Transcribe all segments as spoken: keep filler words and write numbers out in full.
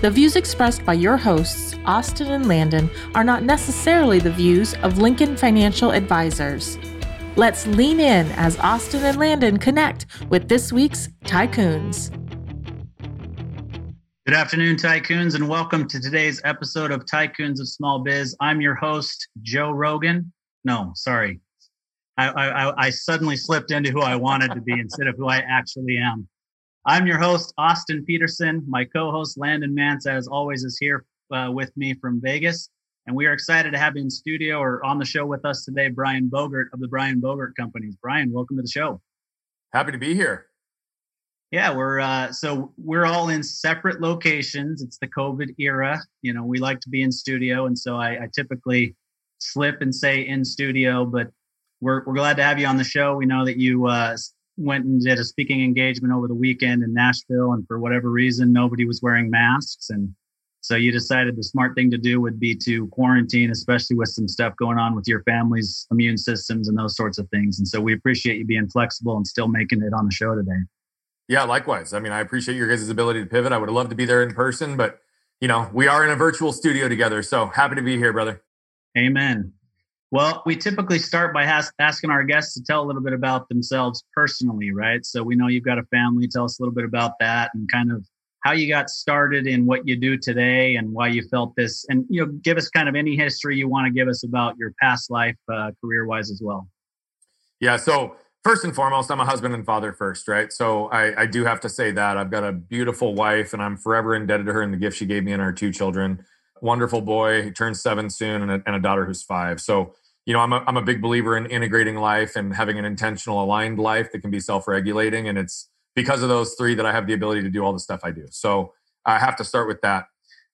The views expressed by your hosts, Austin and Landon, are not necessarily the views of Lincoln Financial Advisors. Let's lean in as Austin and Landon connect with this week's Tycoons. Good afternoon, Tycoons, and welcome to today's episode of Tycoons of Small Biz. I'm your host, Joe Rogan. No, sorry. I, I, I suddenly slipped into who I wanted to be instead of who I actually am. I'm your host, Austin Peterson. My co-host, Landon Mance, as always, is here uh, with me from Vegas. And we are excited to have in studio or on the show with us today, Brian Bogert of the Brian Bogert Companies. Brian, welcome to the show. Happy to be here. Yeah, we're uh, so we're all in separate locations. It's the COVID era. You know, we like to be in studio. And so I, I typically slip and say in studio, but we're, we're glad to have you on the show. We know that you uh, went and did a speaking engagement over the weekend in Nashville. And for whatever reason, nobody was wearing masks. And so you decided the smart thing to do would be to quarantine, especially with some stuff going on with your family's immune systems and those sorts of things. And so we appreciate you being flexible and still making it on the show today. Yeah, likewise. I mean, I appreciate your guys' ability to pivot. I would have loved to be there in person, but you know, we are in a virtual studio together. So happy to be here, brother. Amen. Well, we typically start by has, asking our guests to tell a little bit about themselves personally, right? So we know you've got a family. Tell us a little bit about that and kind of how you got started in what you do today and why you felt this. And, you know, give us kind of any history you want to give us about your past life uh, career-wise as well. Yeah, so first and foremost, I'm a husband and father first, right? So I, I do have to say that. I've got a beautiful wife, and I'm forever indebted to her in the gift she gave me and our two children. Wonderful boy, he turns seven soon, and a, and a daughter who's five. So You know, I'm a, I'm a big believer in integrating life and having an intentional, aligned life that can be self-regulating. And it's because of those three that I have the ability to do all the stuff I do. So I have to start with that.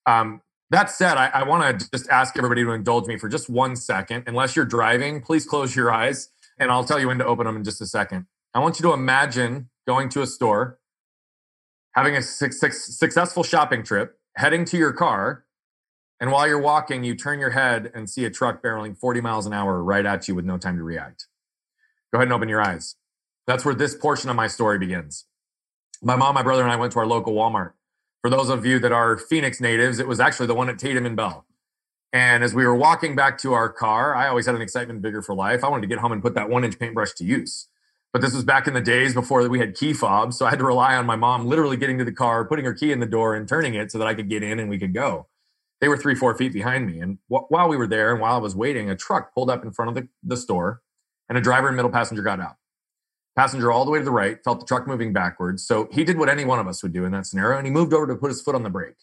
Um, that said, I, I want to just ask everybody to indulge me for just one second. Unless you're driving, please close your eyes. And I'll tell you when to open them in just a second. I want you to imagine going to a store, having a su- su- successful shopping trip, heading to your car. And while you're walking, you turn your head and see a truck barreling forty miles an hour right at you with no time to react. Go ahead and open your eyes. That's where this portion of my story begins. My mom, my brother, and I went to our local Walmart. For those of you that are Phoenix natives, it was actually the one at Tatum and Bell. And as we were walking back to our car, I always had an excitement bigger for life. I wanted to get home and put that one-inch paintbrush to use. But this was back in the days before we had key fobs, so I had to rely on my mom literally getting to the car, putting her key in the door, and turning it so that I could get in and we could go. They were three, four feet behind me. And wh- while we were there and while I was waiting, a truck pulled up in front of the, the store and a driver and middle passenger got out. Passenger all the way to the right, felt the truck moving backwards. So he did what any one of us would do in that scenario. And he moved over to put his foot on the brake,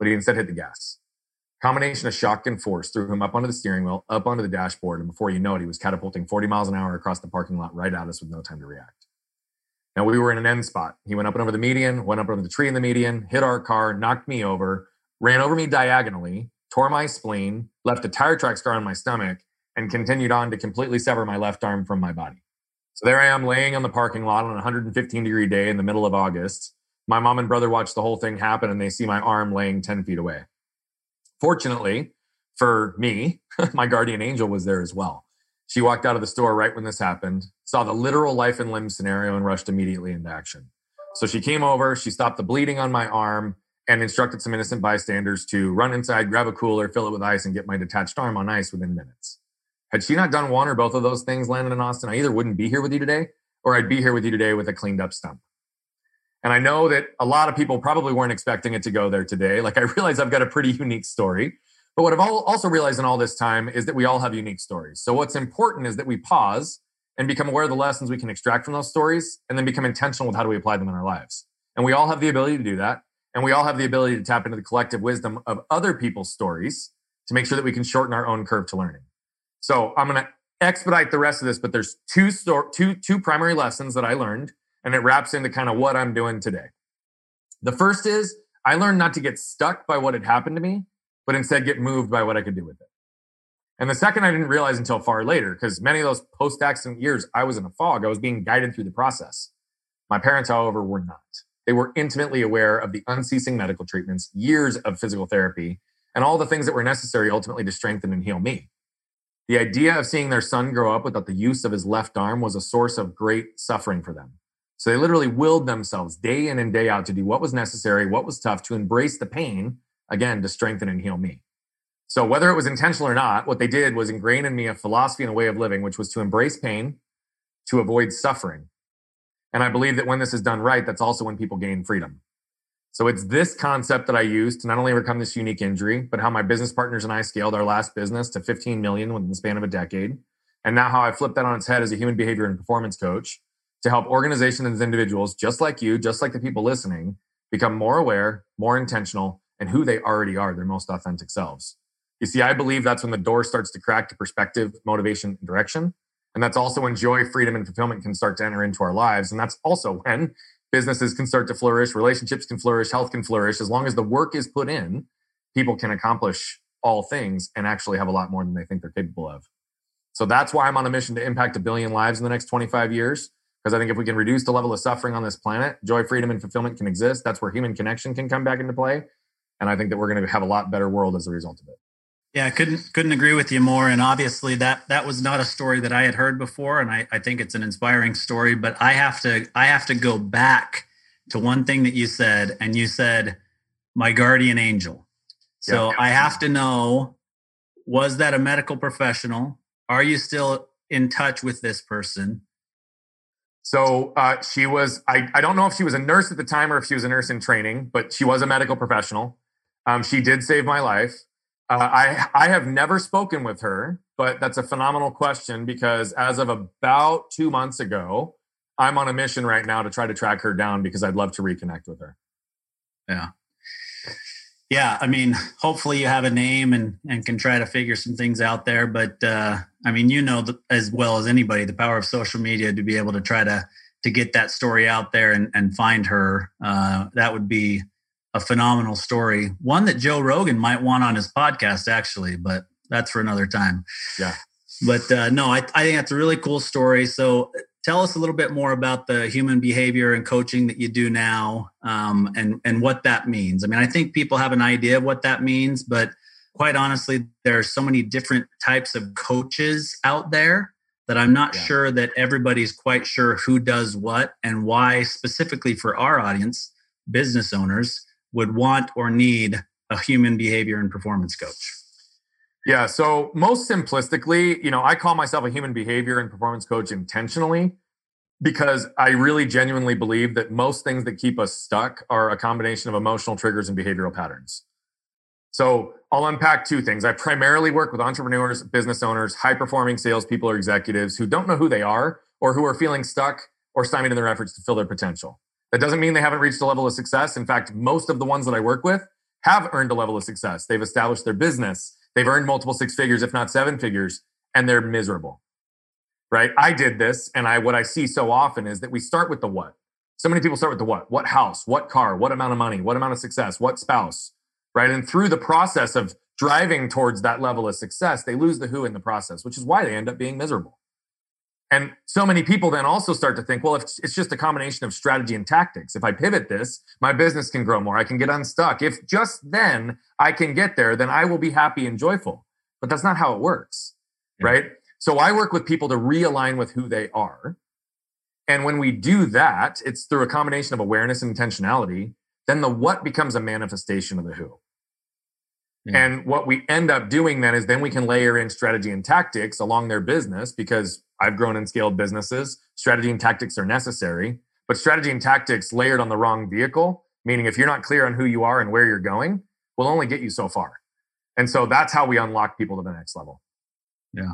but he instead hit the gas. Combination of shock and force threw him up onto the steering wheel, up onto the dashboard. And before you know it, he was catapulting forty miles an hour across the parking lot right at us with no time to react. Now we were in an end spot. He went up and over the median, went up over the tree in the median, hit our car, knocked me over, ran over me diagonally, tore my spleen, left a tire track scar on my stomach, and continued on to completely sever my left arm from my body. So there I am laying on the parking lot on a one hundred fifteen degree day in the middle of August. My mom and brother watch the whole thing happen and they see my arm laying ten feet away. Fortunately for me, my guardian angel was there as well. She walked out of the store right when this happened, saw the literal life and limb scenario and rushed immediately into action. So she came over, she stopped the bleeding on my arm, and instructed some innocent bystanders to run inside, grab a cooler, fill it with ice, and get my detached arm on ice within minutes. Had she not done one or both of those things, Landon and Austin, I either wouldn't be here with you today, or I'd be here with you today with a cleaned up stump. And I know that a lot of people probably weren't expecting it to go there today. Like, I realize I've got a pretty unique story. But what I've also realized in all this time is that we all have unique stories. So what's important is that we pause and become aware of the lessons we can extract from those stories, and then become intentional with how do we apply them in our lives. And we all have the ability to do that. And we all have the ability to tap into the collective wisdom of other people's stories to make sure that we can shorten our own curve to learning. So I'm going to expedite the rest of this, but there's two, sto- two, two primary lessons that I learned, and it wraps into kind of what I'm doing today. The first is I learned not to get stuck by what had happened to me, but instead get moved by what I could do with it. And the second, I didn't realize until far later, because many of those post-accident years, I was in a fog. I was being guided through the process. My parents, however, were not. They were intimately aware of the unceasing medical treatments, years of physical therapy, and all the things that were necessary ultimately to strengthen and heal me. The idea of seeing their son grow up without the use of his left arm was a source of great suffering for them. So they literally willed themselves day in and day out to do what was necessary, what was tough, to embrace the pain, again, to strengthen and heal me. So whether it was intentional or not, what they did was ingrain in me a philosophy and a way of living, which was to embrace pain, to avoid suffering. And I believe that when this is done right, that's also when people gain freedom. So it's this concept that I use to not only overcome this unique injury, but how my business partners and I scaled our last business to fifteen million within the span of a decade. And now how I flipped that on its head as a human behavior and performance coach to help organizations and individuals just like you, just like the people listening, become more aware, more intentional, and who they already are, their most authentic selves. You see, I believe that's when the door starts to crack to perspective, motivation, and direction. And that's also when joy, freedom, and fulfillment can start to enter into our lives. And that's also when businesses can start to flourish, relationships can flourish, health can flourish. As long as the work is put in, people can accomplish all things and actually have a lot more than they think they're capable of. So that's why I'm on a mission to impact a billion lives in the next twenty-five years. Because I think if we can reduce the level of suffering on this planet, joy, freedom, and fulfillment can exist. That's where human connection can come back into play. And I think that we're going to have a lot better world as a result of it. Yeah, I couldn't couldn't agree with you more. And obviously that that was not a story that I had heard before. And I, I think it's an inspiring story. But I have to I have to go back to one thing that you said, and you said, my guardian angel. So yeah, I have to know, was that a medical professional? Are you still in touch with this person? So uh, she was, I, I don't know if she was a nurse at the time or if she was a nurse in training, but she was a medical professional. Um, she did save my life. Uh, I, I have never spoken with her, but that's a phenomenal question because as of about two months ago, I'm on a mission right now to try to track her down because I'd love to reconnect with her. Yeah. Yeah. I mean, hopefully you have a name and, and can try to figure some things out there. But uh, I mean, you know, the, as well as anybody, the power of social media to be able to try to, to get that story out there and, and find her. Uh, that would be a phenomenal story. One that Joe Rogan might want on his podcast, actually, but that's for another time. Yeah. But uh, no, I, I think that's a really cool story. So tell us a little bit more about the human behavior and coaching that you do now, um, and, and what that means. I mean, I think people have an idea of what that means, but quite honestly, there are so many different types of coaches out there that I'm not yeah. sure that everybody's quite sure who does what and why, specifically for our audience, business owners would want or need a human behavior and performance coach. Yeah. So most simplistically, you know, I call myself a human behavior and performance coach intentionally because I really genuinely believe that most things that keep us stuck are a combination of emotional triggers and behavioral patterns. So I'll unpack two things. I primarily work with entrepreneurs, business owners, high-performing salespeople or executives who don't know who they are or who are feeling stuck or stymied in their efforts to fill their potential. That doesn't mean they haven't reached a level of success. In fact, most of the ones that I work with have earned a level of success. They've established their business. They've earned multiple six figures, if not seven figures, and they're miserable, right? I did this, and I what I see so often is that we start with the what. So many people start with the what. What house, what car, what amount of money, what amount of success, what spouse, right? And through the process of driving towards that level of success, they lose the who in the process, which is why they end up being miserable. And so many people then also start to think, well, if it's just a combination of strategy and tactics. If I pivot this, my business can grow more. I can get unstuck. If just then I can get there, then I will be happy and joyful. But that's not how it works, yeah. right? So I work with people to realign with who they are. And when we do that, it's through a combination of awareness and intentionality. Then the what becomes a manifestation of the who. Yeah. And what we end up doing then is then we can layer in strategy and tactics along their business because I've grown and scaled businesses. Strategy and tactics are necessary, but strategy and tactics layered on the wrong vehicle, meaning if you're not clear on who you are and where you're going, will only get you so far. And so that's how we unlock people to the next level. Yeah.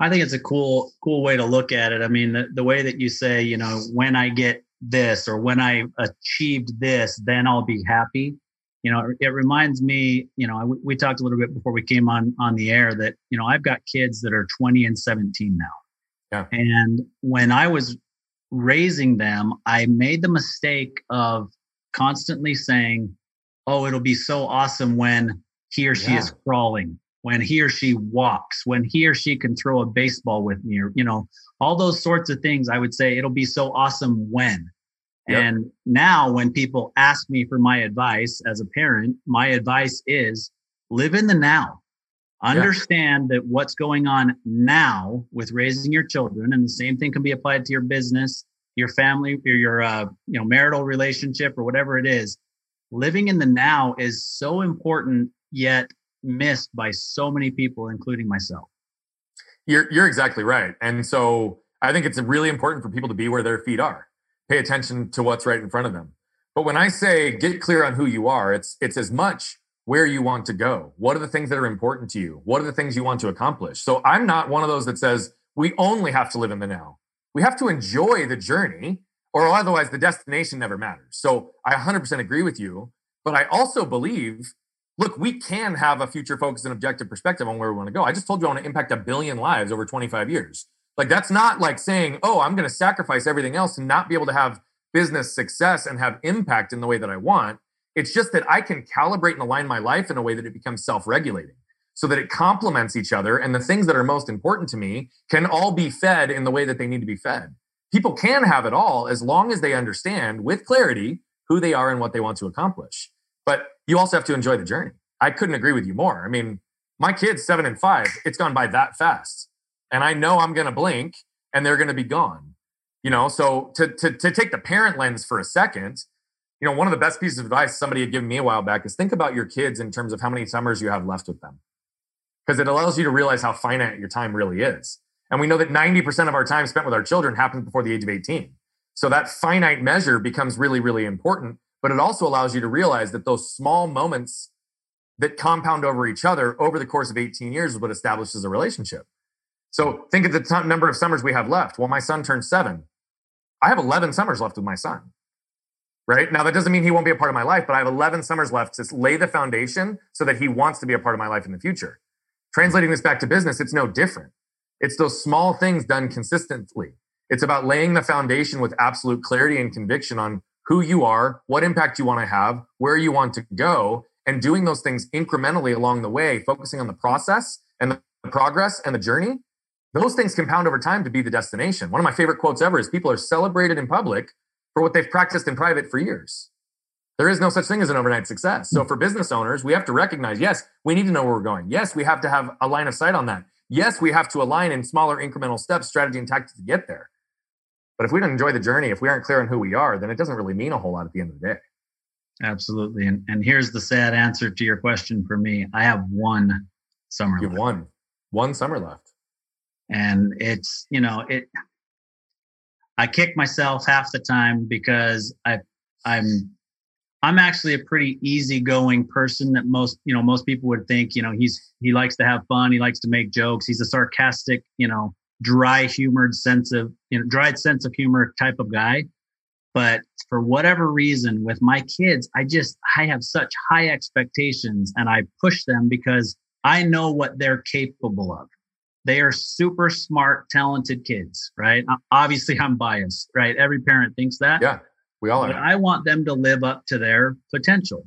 I think it's a cool, cool way to look at it. I mean, the, the way that you say, you know, when I get this or when I achieved this, then I'll be happy. You know, it, it reminds me, you know, we, we talked a little bit before we came on, on the air that, you know, I've got kids that are twenty and seventeen now. Yeah. And when I was raising them, I made the mistake of constantly saying, oh, it'll be so awesome when he or she yeah. is crawling. when he or she walks, when he or she can throw a baseball with me, or, you know, all those sorts of things. I would say it'll be so awesome when. Yep. And now when people ask me for my advice as a parent, my advice is live in the now. Understand yeah. that what's going on now with raising your children, and the same thing can be applied to your business, your family, or your uh, you know marital relationship, or whatever it is. Living in the now is so important, yet missed by so many people, including myself. You're you're exactly right, and so I think it's really important for people to be where their feet are. Pay attention to what's right in front of them. But when I say get clear on who you are, it's it's as much where you want to go. What are the things that are important to you? What are the things you want to accomplish? So I'm not one of those that says we only have to live in the now. We have to enjoy the journey, or otherwise the destination never matters. So I one hundred percent agree with you, but I also believe, look, we can have a future focused and objective perspective on where we want to go. I just told you I want to impact a billion lives over twenty-five years. Like, that's not like saying, oh, I'm going to sacrifice everything else and not be able to have business success and have impact in the way that I want. It's just that I can calibrate and align my life in a way that it becomes self-regulating so that it complements each other. And the things that are most important to me can all be fed in the way that they need to be fed. People can have it all as long as they understand with clarity who they are and what they want to accomplish. But you also have to enjoy the journey. I couldn't agree with you more. I mean, my kid's seven and five. It's gone by that fast. And I know I'm going to blink and they're going to be gone. You know, so to, to, to take the parent lens for a second, you know, one of the best pieces of advice somebody had given me a while back is think about your kids in terms of how many summers you have left with them. Because it allows you to realize how finite your time really is. And we know that ninety percent of our time spent with our children happens before the age of eighteen. So that finite measure becomes really, really important. But it also allows you to realize that those small moments that compound over each other over the course of eighteen years is what establishes a relationship. So think of the t- number of summers we have left. Well, my son turned seven. I have eleven summers left with my son. Right? Now, that doesn't mean he won't be a part of my life, but I have eleven summers left to lay the foundation so that he wants to be a part of my life in the future. Translating this back to business, it's no different. It's those small things done consistently. It's about laying the foundation with absolute clarity and conviction on who you are, what impact you want to have, where you want to go, and doing those things incrementally along the way, focusing on the process and the progress and the journey. Those things compound over time to be the destination. One of my favorite quotes ever is people are celebrated in public for what they've practiced in private for years. There is no such thing as an overnight success. So for business owners, we have to recognize, yes, we need to know where we're going. Yes, we have to have a line of sight on that. Yes, we have to align in smaller incremental steps, strategy and tactics to get there. But if we don't enjoy the journey, if we aren't clear on who we are, then it doesn't really mean a whole lot at the end of the day. Absolutely. And and here's the sad answer to your question for me. I have one summer left. You have one. One summer left. And it's, you know, it... I kick myself half the time because I, I'm, I'm actually a pretty easygoing person that most, you know, most people would think, you know, he's, he likes to have fun. He likes to make jokes. He's a sarcastic, you know, dry humored sense of, you know, dried sense of humor type of guy. But for whatever reason with my kids, I just, I have such high expectations and I push them because I know what they're capable of. They are super smart, talented kids, right? Obviously, I'm biased, right? Every parent thinks that. Yeah, we all are. But I want them to live up to their potential.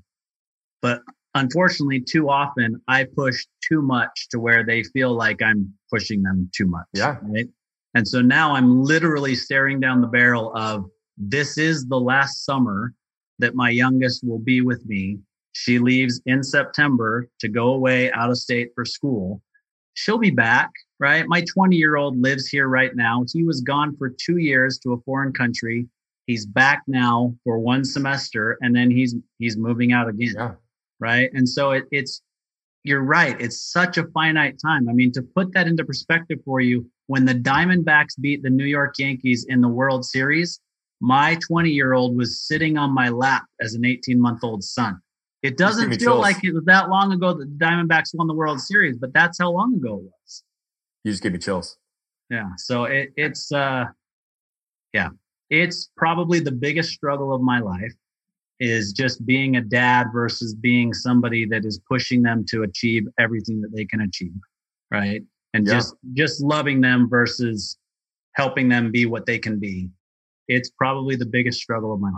But unfortunately, too often, I push too much to where they feel like I'm pushing them too much. Yeah. Right? And so now I'm literally staring down the barrel of this is the last summer that my youngest will be with me. She leaves in September to go away out of state for school. She'll be back, right? My twenty-year-old lives here right now. He was gone for two years to a foreign country. He's back now for one semester, and then he's he's moving out again, yeah. right? And so it, it's, you're right. It's such a finite time. I mean, to put that into perspective for you, when the Diamondbacks beat the New York Yankees in the World Series, my twenty-year-old was sitting on my lap as an eighteen-month-old son. It doesn't feel chills. Like it was that long ago that the Diamondbacks won the World Series, but that's how long ago it was. You just gave me chills. Yeah. So it, it's, uh, yeah, it's probably the biggest struggle of my life is just being a dad versus being somebody that is pushing them to achieve everything that they can achieve. Right. And yeah. just, just loving them versus helping them be what they can be. It's probably the biggest struggle of my life.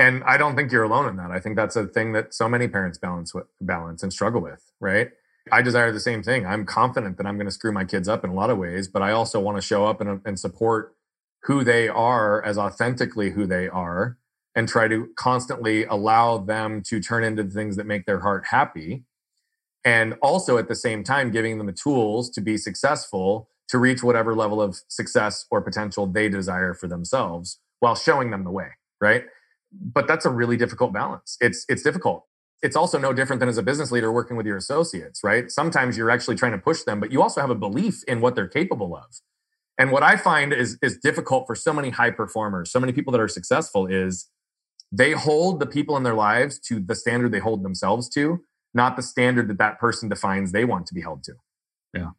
And I don't think you're alone in that. I think that's a thing that so many parents balance with, balance and struggle with, right? I desire the same thing. I'm confident that I'm going to screw my kids up in a lot of ways, but I also want to show up and, and support who they are as authentically who they are, and try to constantly allow them to turn into the things that make their heart happy. And also at the same time, giving them the tools to be successful, to reach whatever level of success or potential they desire for themselves, while showing them the way, right? But that's a really difficult balance. It's it's difficult. It's also no different than as a business leader working with your associates, right? Sometimes you're actually trying to push them, but you also have a belief in what they're capable of. And what I find is, is difficult for so many high performers, so many people that are successful, is they hold the people in their lives to the standard they hold themselves to, not the standard that that person defines they want to be held to. Yeah.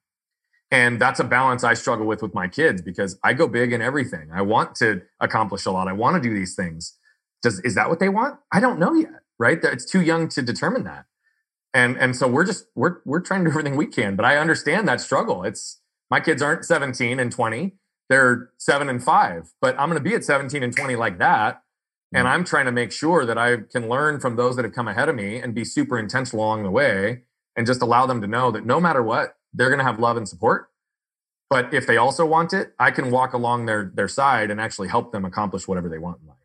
And that's a balance I struggle with with my kids, because I go big in everything. I want to accomplish a lot. I want to do these things. Does, is that what they want? I don't know yet, right? It's too young to determine that. And, and so we're just, we're, we're trying to do everything we can, but I understand that struggle. It's, my kids aren't seventeen and twenty, they're seven and five, but I'm going to be at seventeen and twenty like that. And I'm trying to make sure that I can learn from those that have come ahead of me and be super intentional along the way, and just allow them to know that no matter what, they're going to have love and support. But if they also want it, I can walk along their, their side and actually help them accomplish whatever they want in life.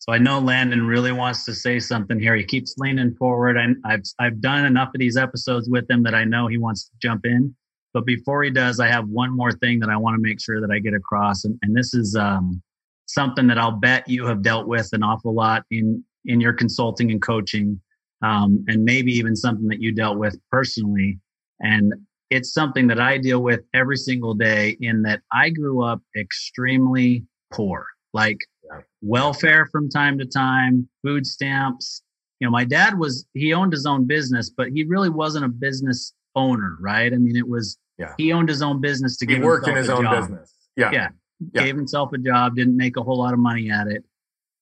So I know Landon really wants to say something here. He keeps leaning forward. I, I've, I've done enough of these episodes with him that I know he wants to jump in. But before he does, I have one more thing that I want to make sure that I get across. And, and this is... um. something that I'll bet you have dealt with an awful lot in, in your consulting and coaching, um, and maybe even something that you dealt with personally. And it's something that I deal with every single day, in that I grew up extremely poor, like welfare from time to time, food stamps. You know, my dad was, he owned his own business, but he really wasn't a business owner, right? I mean, it was, yeah. he owned his own business to get himself a job. He worked in his own business. Yeah. Yeah. Yeah. Gave himself a job, didn't make a whole lot of money at it.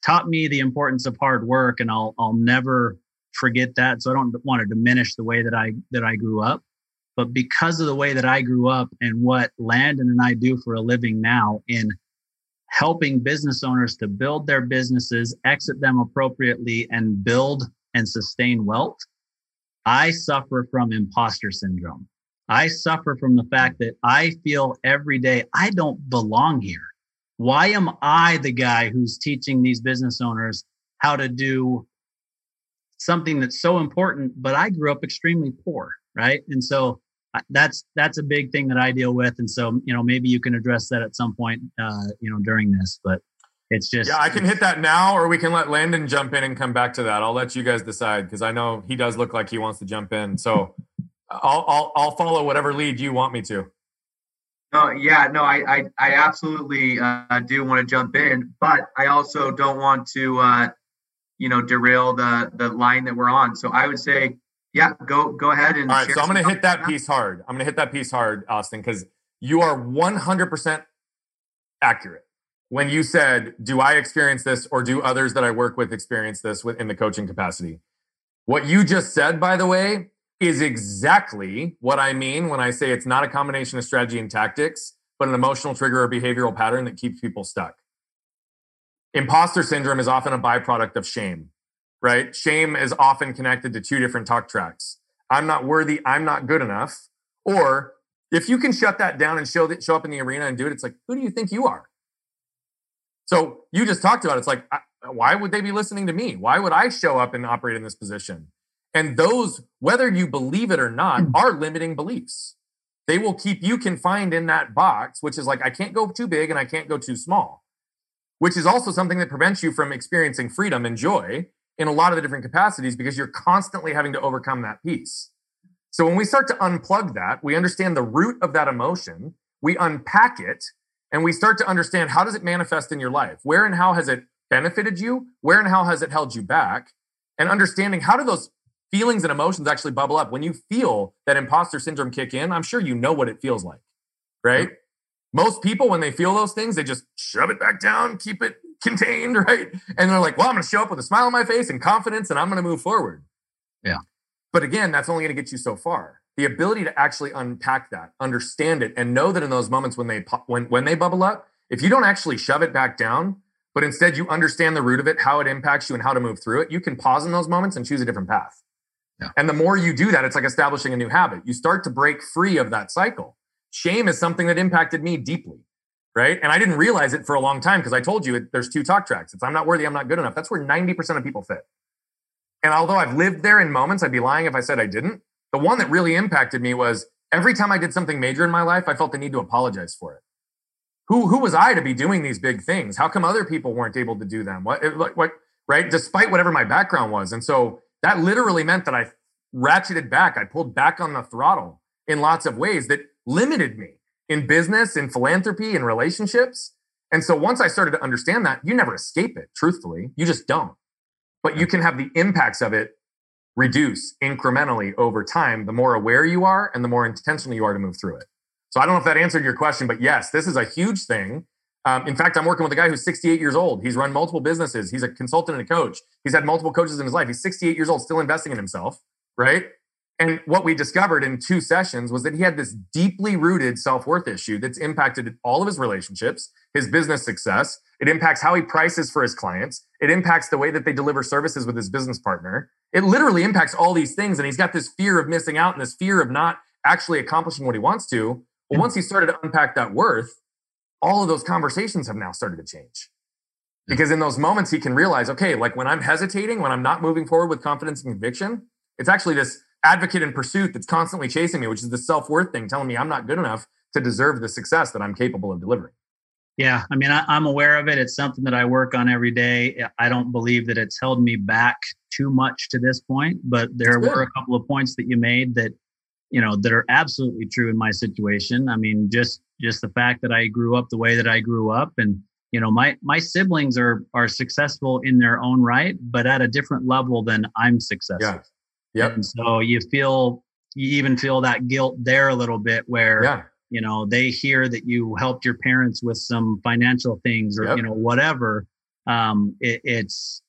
Taught me the importance of hard work, and I'll I'll never forget that. So I don't want to diminish the way that I that I grew up, but because of the way that I grew up and what Landon and I do for a living now in helping business owners to build their businesses, exit them appropriately, and build and sustain wealth, I suffer from imposter syndrome. I suffer from the fact that I feel every day, I don't belong here. Why am I the guy who's teaching these business owners how to do something that's so important, but I grew up extremely poor, right? And so that's that's a big thing that I deal with. And so, you know, maybe you can address that at some point, uh, you know, during this, but it's just... Yeah, I can hit that now, or we can let Landon jump in and come back to that. I'll let you guys decide, because I know he does look like he wants to jump in. So... I'll, I'll I'll follow whatever lead you want me to. No, yeah, no, I I, I absolutely uh, do want to jump in, but I also don't want to, uh, you know, derail the the line that we're on. So I would say, yeah, go go ahead and. All right, share so I'm going to hit that piece hard. I'm going to hit that piece hard, Austin, because you are one hundred percent accurate when you said, "Do I experience this, or do others that I work with experience this within the coaching capacity?" What you just said, by the way, is exactly what I mean when I say it's not a combination of strategy and tactics, but an emotional trigger or behavioral pattern that keeps people stuck. Imposter syndrome is often a byproduct of shame, right? Shame is often connected to two different talk tracks. I'm not worthy, I'm not good enough. Or if you can shut that down and show that, show up in the arena and do it, it's like, who do you think you are? So you just talked about it. It's like, why would they be listening to me? Why would I show up and operate in this position? And those, whether you believe it or not, are limiting beliefs. They will keep you confined in that box, which is like, I can't go too big and I can't go too small, which is also something that prevents you from experiencing freedom and joy in a lot of the different capacities, because you're constantly having to overcome that piece. So when we start to unplug that, we understand the root of that emotion, we unpack it, and we start to understand, how does it manifest in your life? Where and how has it benefited you? Where and how has it held you back? And understanding, how do those feelings and emotions actually bubble up? When you feel that imposter syndrome kick in, I'm sure you know what it feels like, right? Mm-hmm. Most people, when they feel those things, they just shove it back down, keep it contained, right? And they're like, well, I'm going to show up with a smile on my face and confidence, and I'm going to move forward. Yeah. But again, that's only going to get you so far. The ability to actually unpack that, understand it, and know that in those moments when they when when they bubble up, if you don't actually shove it back down, but instead you understand the root of it, how it impacts you, and how to move through it, you can pause in those moments and choose a different path. Yeah. And the more you do that, it's like establishing a new habit. You start to break free of that cycle. Shame is something that impacted me deeply, right? And I didn't realize it for a long time because I told you it, there's two talk tracks. It's I'm not worthy, I'm not good enough. That's where ninety percent of people fit. And although I've lived there in moments, I'd be lying if I said I didn't. The one that really impacted me was every time I did something major in my life, I felt the need to apologize for it. Who, who was I to be doing these big things? How come other people weren't able to do them? What, what, what, right? Despite whatever my background was. And so that literally meant that I ratcheted back. I pulled back on the throttle in lots of ways that limited me in business, in philanthropy, in relationships. And so once I started to understand that, you never escape it, truthfully. You just don't. But you can have the impacts of it reduce incrementally over time, the more aware you are and the more intentional you are to move through it. So I don't know if that answered your question, but yes, this is a huge thing. Um, in fact, I'm working with a guy who's sixty-eight years old. He's run multiple businesses. He's a consultant and a coach. He's had multiple coaches in his life. He's sixty-eight years old, still investing in himself, right? And what we discovered in two sessions was that he had this deeply rooted self-worth issue that's impacted all of his relationships, his business success. It impacts how he prices for his clients. It impacts the way that they deliver services with his business partner. It literally impacts all these things. And he's got this fear of missing out and this fear of not actually accomplishing what he wants to. But once he started to unpack that worth, all of those conversations have now started to change. Because in those moments, he can realize, okay, like when I'm hesitating, when I'm not moving forward with confidence and conviction, it's actually this advocate in pursuit that's constantly chasing me, which is the self-worth thing, telling me I'm not good enough to deserve the success that I'm capable of delivering. Yeah. I mean, I, I'm aware of it. It's something that I work on every day. I don't believe that it's held me back too much to this point, but there were a couple of points that you made that, you know, that are absolutely true in my situation. I mean, just, just the fact that I grew up the way that I grew up, and, you know, my, my siblings are, are successful in their own right, but at a different level than I'm successful. Yeah. Yep. And so you feel, you even feel that guilt there a little bit where, yeah. you know, they hear that you helped your parents with some financial things or, yep. you know, whatever. Um, it, it's,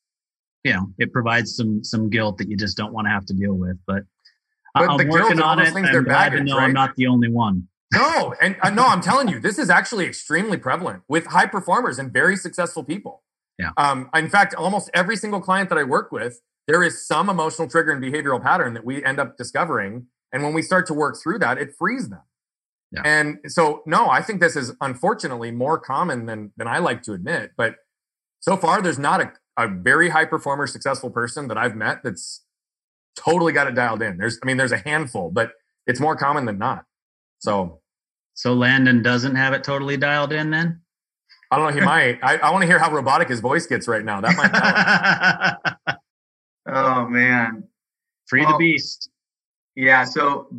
you know, it provides some, some guilt that you just don't want to have to deal with, but, but I'm working on it. Things, I'm glad to know right? I'm not the only one. No. And uh, no, I'm telling you, this is actually extremely prevalent with high performers and very successful people. Yeah. Um, in fact, almost every single client that I work with, there is some emotional trigger and behavioral pattern that we end up discovering. And when we start to work through that, it frees them. Yeah. And so, no, I think this is unfortunately more common than, than I like to admit. But so far, there's not a, a very high performer, successful person that I've met that's totally got it dialed in. There's, I mean, there's a handful, but it's more common than not. So, so Landon doesn't have it totally dialed in then? I don't know. He might. I, I want to hear how robotic his voice gets right now. That might help. Oh man. Free well, the beast. Yeah. So a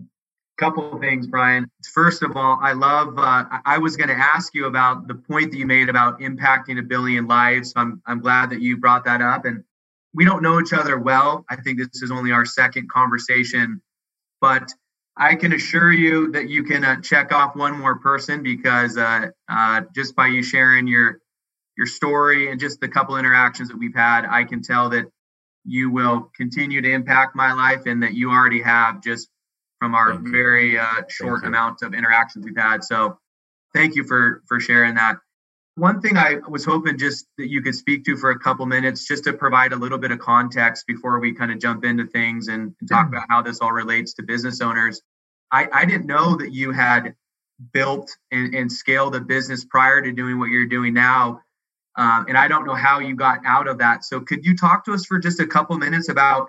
couple of things, Brian. First of all, I love, uh, I was going to ask you about the point that you made about impacting a billion lives. I'm, I'm glad that you brought that up, and we don't know each other well. I think this is only our second conversation, but I can assure you that you can uh, check off one more person because uh, uh, just by you sharing your, your story and just the couple interactions that we've had, I can tell that you will continue to impact my life, and that you already have just from our very uh, short amount of interactions we've had. So thank you for, for sharing that. One thing I was hoping just that you could speak to for a couple minutes, just to provide a little bit of context before we kind of jump into things and, and talk about how this all relates to business owners. I, I didn't know that you had built and, and scaled a business prior to doing what you're doing now. Um, and I don't know how you got out of that. So could you talk to us for just a couple minutes about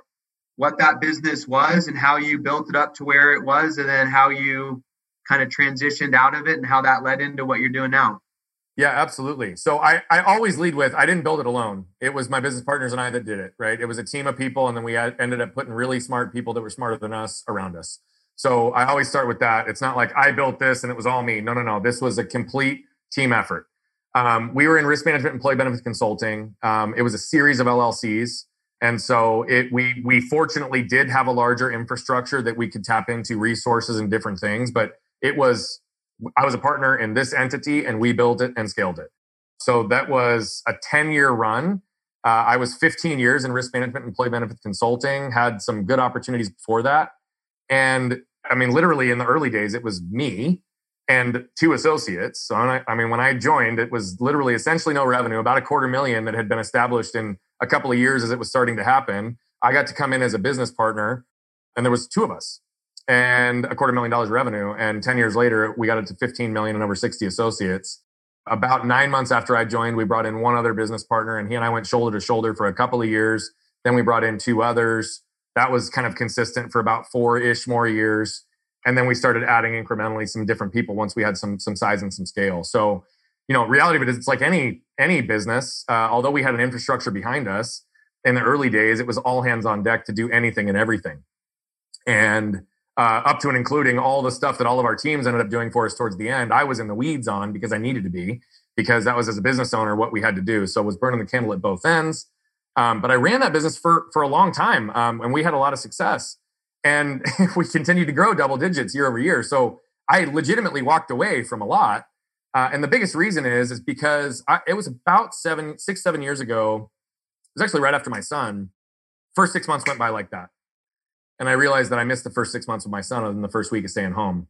what that business was and how you built it up to where it was, and then how you kind of transitioned out of it and how that led into what you're doing now? Yeah, absolutely. So I, I always lead with, I didn't build it alone. It was my business partners and I that did it, right? It was a team of people. And then we had, ended up putting really smart people that were smarter than us around us. So I always start with that. It's not like I built this and it was all me. No, no, no. This was a complete team effort. Um, we were in risk management, employee benefits consulting. Um, it was a series of L L Cs. And so it, we, we fortunately did have a larger infrastructure that we could tap into resources and different things, but it was, I was a partner in this entity and we built it and scaled it. So that was a ten year run. Uh, I was fifteen years in risk management, employee benefits consulting, had some good opportunities before that. And I mean, literally in the early days, it was me and two associates. So I mean, when I joined, it was literally essentially no revenue, about a quarter million that had been established in a couple of years as it was starting to happen. I got to come in as a business partner. and there was two of us and a quarter million dollars revenue. And ten years later, we got it to fifteen million and over sixty associates. About nine months after I joined, we brought in one other business partner, and he and I went shoulder to shoulder for a couple of years. Then we brought in two others. That was kind of consistent for about four-ish more years. And then we started adding incrementally some different people once we had some some size and some scale. So, you know, reality of it is it's like any, any business. Uh, although we had an infrastructure behind us, in the early days, it was all hands on deck to do anything and everything. And uh, up to and including all the stuff that all of our teams ended up doing for us towards the end, I was in the weeds on because I needed to be, because that was, as a business owner, what we had to do. So it was burning the candle at both ends. Um, but I ran that business for, for a long time, um, and we had a lot of success. And we continued to grow double digits year over year. So I legitimately walked away from a lot. Uh, and the biggest reason is, is because I, it was about seven, six, seven years ago. It was actually right after my son. First six months went by like that. And I realized that I missed the first six months with my son other than the first week of staying home.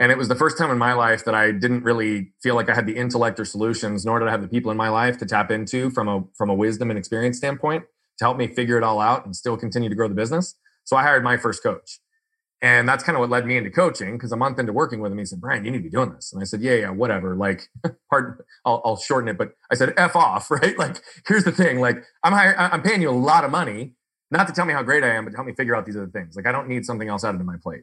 And it was the first time in my life that I didn't really feel like I had the intellect or solutions, nor did I have the people in my life to tap into from a from a wisdom and experience standpoint to help me figure it all out and still continue to grow the business. So I hired my first coach. And that's kind of what led me into coaching, because a month into working with him, he said, "Brian, you need to be doing this." And I said, yeah, yeah, whatever. Like, pardon, I'll, I'll shorten it. But I said, F off, right? Like, here's the thing. Like, I'm hiring, I'm paying you a lot of money, not to tell me how great I am, but to help me figure out these other things. Like, I don't need something else added to my plate.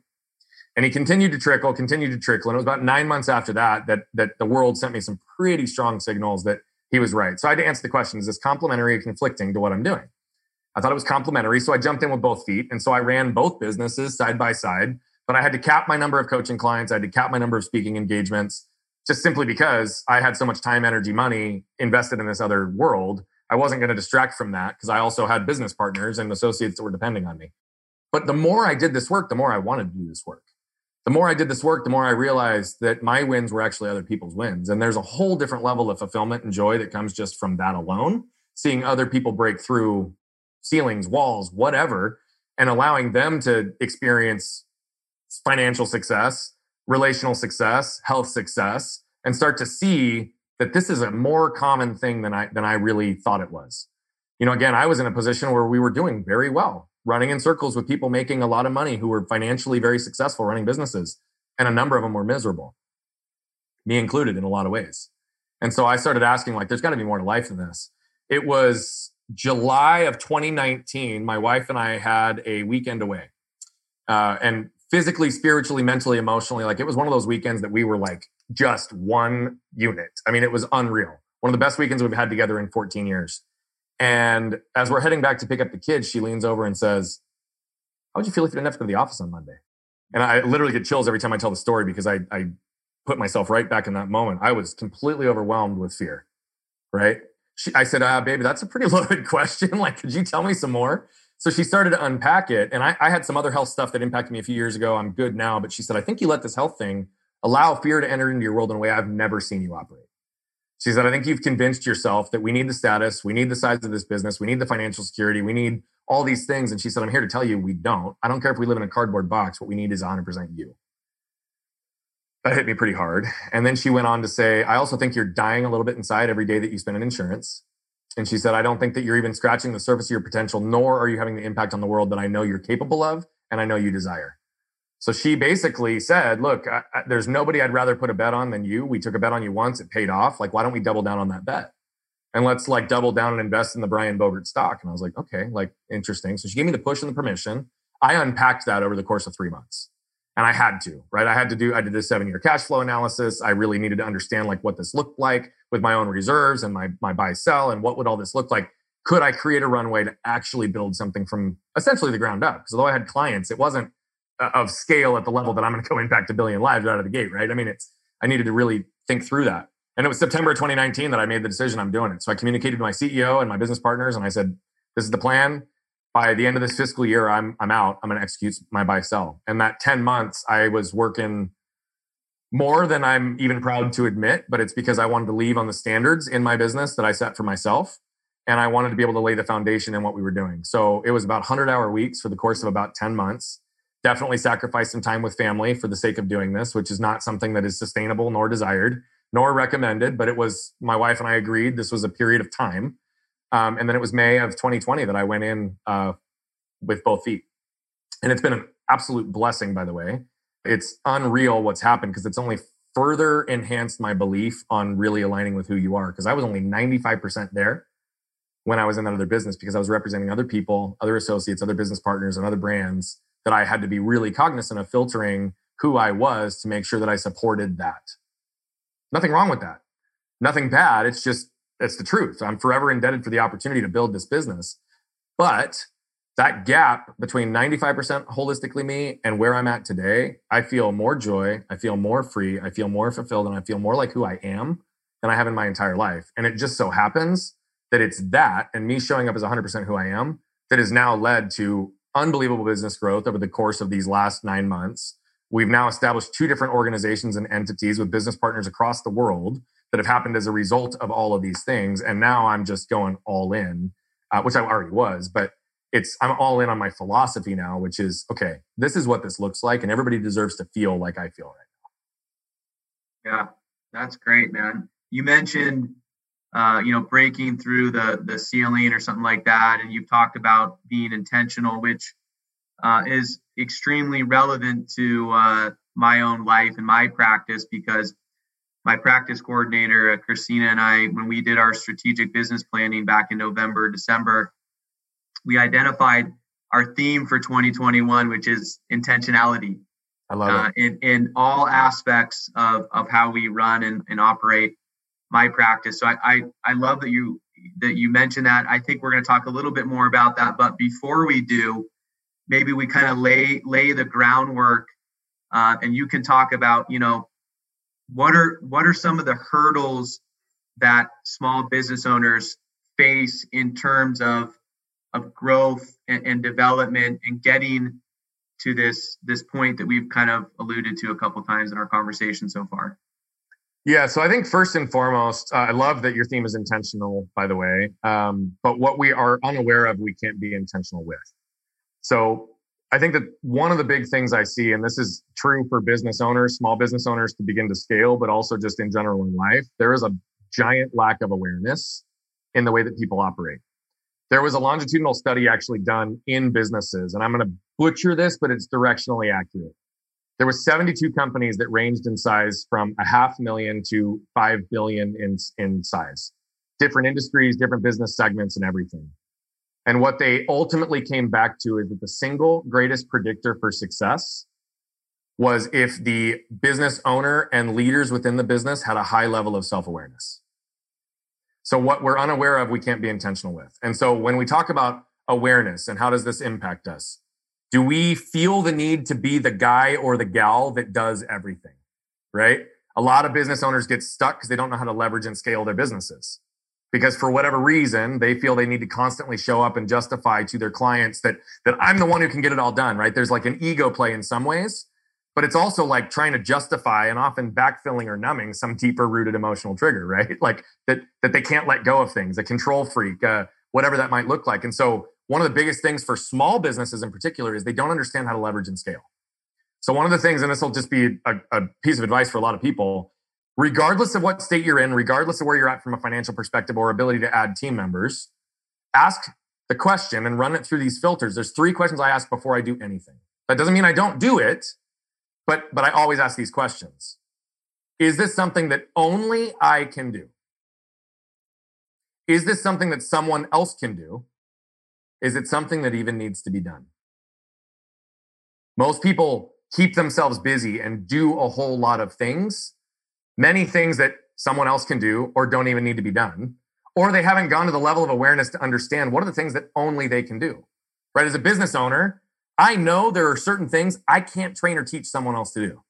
And he continued to trickle, continued to trickle. And it was about nine months after that, that, that the world sent me some pretty strong signals that he was right. So I had to answer the question, is this complementary or conflicting to what I'm doing? I thought it was complementary. So I jumped in with both feet. And so I ran both businesses side by side, but I had to cap my number of coaching clients. I had to cap my number of speaking engagements, just simply because I had so much time, energy, money invested in this other world. I wasn't going to distract from that because I also had business partners and associates that were depending on me. But the more I did this work, the more I wanted to do this work. The more I did this work, the more I realized that my wins were actually other people's wins. And there's a whole different level of fulfillment and joy that comes just from that alone, seeing other people break through ceilings, walls, whatever, and allowing them to experience financial success, relational success, health success, and start to see that this is a more common thing than I than I really thought it was. You know, again, I was in a position where we were doing very well, running in circles with people making a lot of money who were financially very successful running businesses, and a number of them were miserable, me included in a lot of ways. And so I started asking, like, there's got to be more to life than this. It was July of twenty nineteen, my wife and I had a weekend away. Uh, and physically, spiritually, mentally, emotionally, like, it was one of those weekends that we were like just one unit. I mean, it was unreal. One of the best weekends we've had together in fourteen years. And as we're heading back to pick up the kids, she leans over and says, "How would you feel if you didn't have to go to the office on Monday?" And I literally get chills every time I tell the story, because I, I put myself right back in that moment. I was completely overwhelmed with fear, right? She, I said, ah, baby, that's a pretty loaded question. Like, could you tell me some more? So she started to unpack it. And I, I had some other health stuff that impacted me a few years ago. I'm good now. But she said, "I think you let this health thing allow fear to enter into your world in a way I've never seen you operate." She said, "I think you've convinced yourself that we need the status, we need the size of this business, we need the financial security, we need all these things." And she said, "I'm here to tell you we don't. I don't care if we live in a cardboard box. What we need is one hundred percent you." That hit me pretty hard. And then she went on to say, "I also think you're dying a little bit inside every day that you spend in insurance." And she said, "I don't think that you're even scratching the surface of your potential, nor are you having the impact on the world that I know you're capable of and I know you desire." So she basically said, look, I, I, there's nobody I'd rather put a bet on than you. We took a bet on you once, it paid off. Like, why don't we double down on that bet? And let's like double down and invest in the Brian Bogert stock. And I was like, okay, like, interesting. So she gave me the push and the permission. I unpacked that over the course of three months. And I had to, right? I had to do, I did this seven-year cash flow analysis. I really needed to understand like what this looked like with my own reserves and my, my buy sell and what would all this look like. Could I create a runway to actually build something from essentially the ground up? Because although I had clients, it wasn't of scale at the level that I'm going to go impact a billion lives out of the gate, right? I mean, it's, I needed to really think through that. And it was September of twenty nineteen that I made the decision, I'm doing it. So I communicated to my C E O and my business partners and I said, this is the plan. By the end of this fiscal year, I'm I'm out. I'm going to execute my buy sell. And that ten months, I was working more than I'm even proud to admit, but it's because I wanted to leave on the standards in my business that I set for myself. And I wanted to be able to lay the foundation in what we were doing. So it was about one hundred hour weeks for the course of about ten months. Definitely sacrificed some time with family for the sake of doing this, which is not something that is sustainable nor desired, nor recommended. But it was, my wife and I agreed this was a period of time. Um, and then it was May of twenty twenty that I went in uh, with both feet. And it's been an absolute blessing, by the way. It's unreal what's happened because it's only further enhanced my belief on really aligning with who you are. Because I was only ninety-five percent there when I was in that other business because I was representing other people, other associates, other business partners, and other brands that I had to be really cognizant of filtering who I was to make sure that I supported that. Nothing wrong with that. Nothing bad. It's just, it's the truth. I'm forever indebted for the opportunity to build this business. But that gap between ninety-five percent holistically me and where I'm at today, I feel more joy. I feel more free. I feel more fulfilled. And I feel more like who I am than I have in my entire life. And it just so happens that it's that and me showing up as one hundred percent who I am that has now led to unbelievable business growth over the course of these last nine months. We've now established two different organizations and entities with business partners across the world that have happened as a result of all of these things. And now I'm just going all in, uh, which I already was, but it's I'm all in on my philosophy now, which is, okay, this is what this looks like and everybody deserves to feel like I feel right now. Yeah, that's great, man. You mentioned Uh, you know, breaking through the the ceiling or something like that. And you've talked about being intentional, which uh, is extremely relevant to uh, my own life and my practice, because my practice coordinator, uh, Christina, and I, when we did our strategic business planning back in November, December, we identified our theme for twenty twenty-one, which is intentionality. I love uh, it. In, in all aspects of, of how we run and, and operate my practice. So I, I, I love that you that you mentioned that. I think we're going to talk a little bit more about that. But before we do, maybe we kind of lay lay the groundwork, uh, and you can talk about, you know, what are what are some of the hurdles that small business owners face in terms of of growth and, and development and getting to this this point that we've kind of alluded to a couple times in our conversation so far. Yeah. So I think first and foremost, uh, I love that your theme is intentional, by the way. Um, but what we are unaware of, we can't be intentional with. So I think that one of the big things I see, and this is true for business owners, small business owners to begin to scale, but also just in general in life, there is a giant lack of awareness in the way that people operate. There was a longitudinal study actually done in businesses, and I'm going to butcher this, but it's directionally accurate. There were seventy-two companies that ranged in size from a half million to five billion in, in size, different industries, different business segments and everything. And what they ultimately came back to is that the single greatest predictor for success was if the business owner and leaders within the business had a high level of self-awareness. So what we're unaware of, we can't be intentional with. And so when we talk about awareness and how does this impact us, do we feel the need to be the guy or the gal that does everything, right? A lot of business owners get stuck because they don't know how to leverage and scale their businesses because for whatever reason, they feel they need to constantly show up and justify to their clients that, that I'm the one who can get it all done, right? There's like an ego play in some ways, but it's also like trying to justify and often backfilling or numbing some deeper rooted emotional trigger, right? Like that, that they can't let go of things, a control freak, uh, whatever that might look like. And so one of the biggest things for small businesses in particular is they don't understand how to leverage and scale. So one of the things, and this will just be a, a piece of advice for a lot of people, regardless of what state you're in, regardless of where you're at from a financial perspective or ability to add team members, ask the question and run it through these filters. There's three questions I ask before I do anything. That doesn't mean I don't do it, but, but I always ask these questions. Is this something that only I can do? Is this something that someone else can do? Is it something that even needs to be done? Most people keep themselves busy and do a whole lot of things, many things that someone else can do or don't even need to be done, or they haven't gone to the level of awareness to understand what are the things that only they can do, right? As a business owner, I know there are certain things I can't train or teach someone else to do.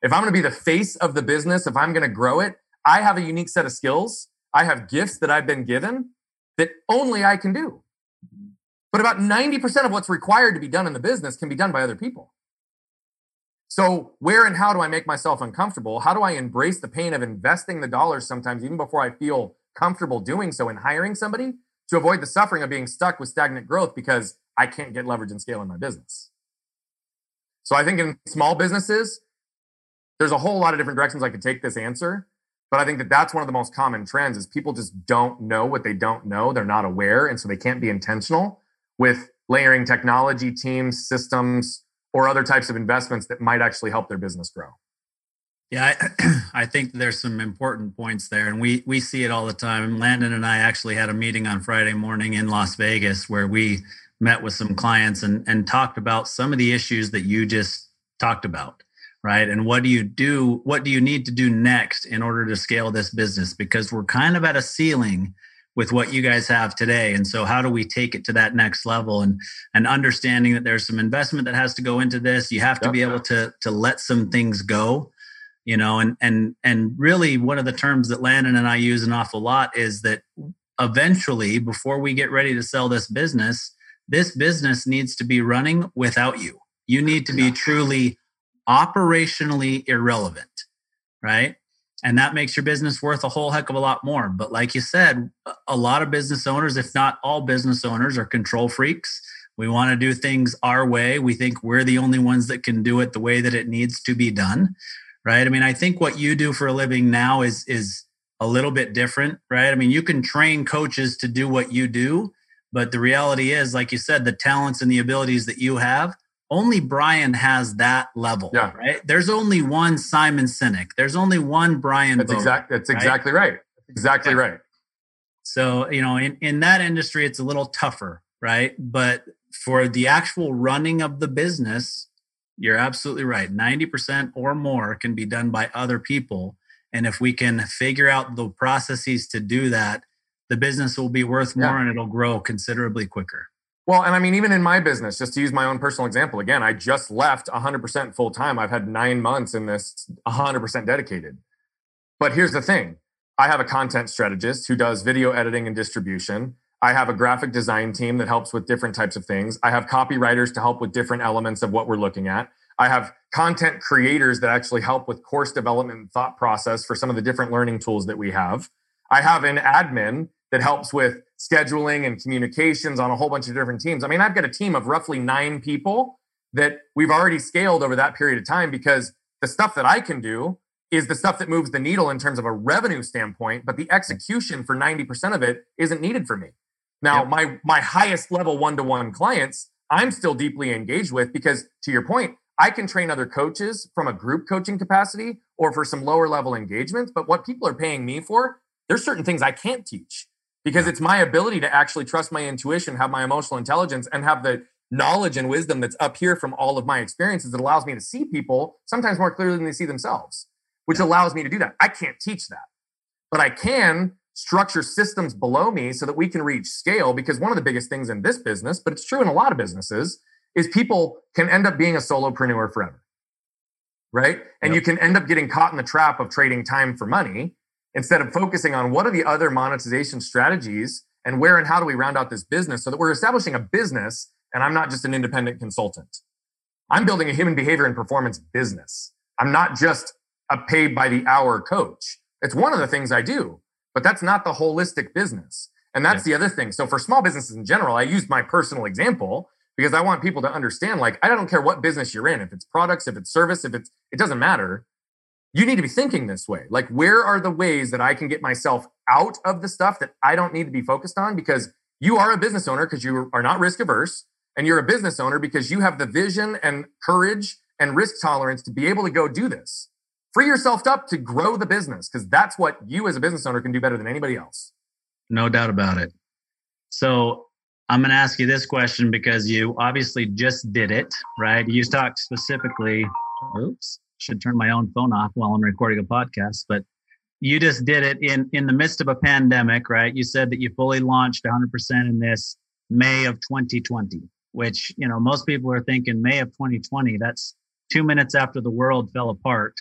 If I'm gonna be the face of the business, if I'm gonna grow it, I have a unique set of skills. I have gifts that I've been given that only I can do. But about ninety percent of what's required to be done in the business can be done by other people. So where and how do I make myself uncomfortable? How do I embrace the pain of investing the dollars sometimes, even before I feel comfortable doing so, in hiring somebody to avoid the suffering of being stuck with stagnant growth because I can't get leverage and scale in my business? So I think in small businesses, there's a whole lot of different directions I could take this answer. But I think that that's one of the most common trends is people just don't know what they don't know. They're not aware. And so they can't be intentional with layering technology, teams, systems, or other types of investments that might actually help their business grow? Yeah, I, I think there's some important points there, and we we see it all the time. Landon and I actually had a meeting on Friday morning in Las Vegas where we met with some clients and, and talked about some of the issues that you just talked about, right? And what do you do? What do you need to do next in order to scale this business? Because we're kind of at a ceiling with what you guys have today. And so how do we take it to that next level? And, and understanding that there's some investment that has to go into this. You have to be able to, to let some things go. You know, and and and really one of the terms that Landon and I use an awful lot is that eventually, before we get ready to sell this business, this business needs to be running without you. You need to be truly operationally irrelevant, right? And that makes your business worth a whole heck of a lot more. But like you said, a lot of business owners, if not all business owners, are control freaks. We want to do things our way. We think we're the only ones that can do it the way that it needs to be done. Right. I mean, I think what you do for a living now is is a little bit different, right? I mean, you can train coaches to do what you do, but the reality is, like you said, the talents and the abilities that you have, only Brian has that level, yeah. right? There's only one Simon Sinek. There's only one Brian Bogert. That's, exact, that's right? exactly right. Exactly yeah. right. So, you know, in, in that industry, it's a little tougher, right? But for the actual running of the business, you're absolutely right. ninety percent or more can be done by other people. And if we can figure out the processes to do that, the business will be worth more yeah. and it'll grow considerably quicker. Well, and I mean, even in my business, just to use my own personal example, again, I just left one hundred percent full time. I've had nine months in this one hundred percent dedicated. But here's the thing. I have a content strategist who does video editing and distribution. I have a graphic design team that helps with different types of things. I have copywriters to help with different elements of what we're looking at. I have content creators that actually help with course development and thought process for some of the different learning tools that we have. I have an admin that helps with scheduling and communications on a whole bunch of different teams. I mean, I've got a team of roughly nine people that we've already scaled over that period of time, because the stuff that I can do is the stuff that moves the needle in terms of a revenue standpoint, but the execution for ninety percent of it isn't needed for me. Now, yep. my my highest level one-to-one clients, I'm still deeply engaged with, because to your point, I can train other coaches from a group coaching capacity or for some lower level engagements. But what people are paying me for, there's certain things I can't teach, because it's my ability to actually trust my intuition, have my emotional intelligence, and have the knowledge and wisdom that's up here from all of my experiences that allows me to see people sometimes more clearly than they see themselves, which yep. allows me to do that. I can't teach that, but I can structure systems below me so that we can reach scale. Because one of the biggest things in this business, but it's true in a lot of businesses, is people can end up being a solopreneur forever, right? And yep. you can end up getting caught in the trap of trading time for money instead of focusing on what are the other monetization strategies and where and how do we round out this business so that we're establishing a business and I'm not just an independent consultant. I'm building a human behavior and performance business. I'm not just a paid by the hour coach. It's one of the things I do. But that's not the holistic business. And that's yeah. the other thing. So for small businesses in general, I use my personal example because I want people to understand, like, I don't care what business you're in. If it's products, if it's service, if it's, it doesn't matter. You need to be thinking this way. Like, where are the ways that I can get myself out of the stuff that I don't need to be focused on? Because you are a business owner because you are not risk averse. And you're a business owner because you have the vision and courage and risk tolerance to be able to go do this. Free yourself up to grow the business, because that's what you as a business owner can do better than anybody else. No doubt about it. So I'm going to ask you this question because you obviously just did it, right? You talked specifically, oops, should turn my own phone off while I'm recording a podcast, but you just did it in, in the midst of a pandemic, right? You said that you fully launched one hundred percent in this May of twenty twenty, which, you know, most people are thinking May of twenty twenty, that's two minutes after the world fell apart.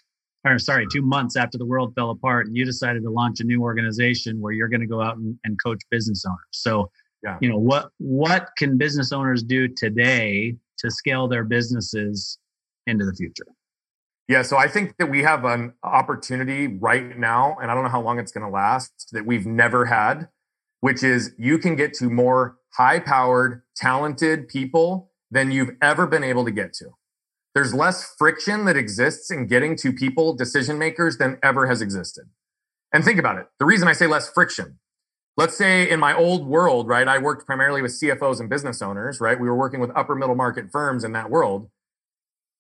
Or sorry, two months after the world fell apart, and you decided to launch a new organization where you're going to go out and, and coach business owners. So, yeah. you know, what what can business owners do today to scale their businesses into the future? Yeah, so I think that we have an opportunity right now, and I don't know how long it's going to last, that we've never had, which is you can get to more high-powered, talented people than you've ever been able to get to. There's less friction that exists in getting to people, decision makers, than ever has existed. And think about it. The reason I say less friction, let's say in my old world, right, I worked primarily with C F Os and business owners, right? We were working with upper middle market firms in that world.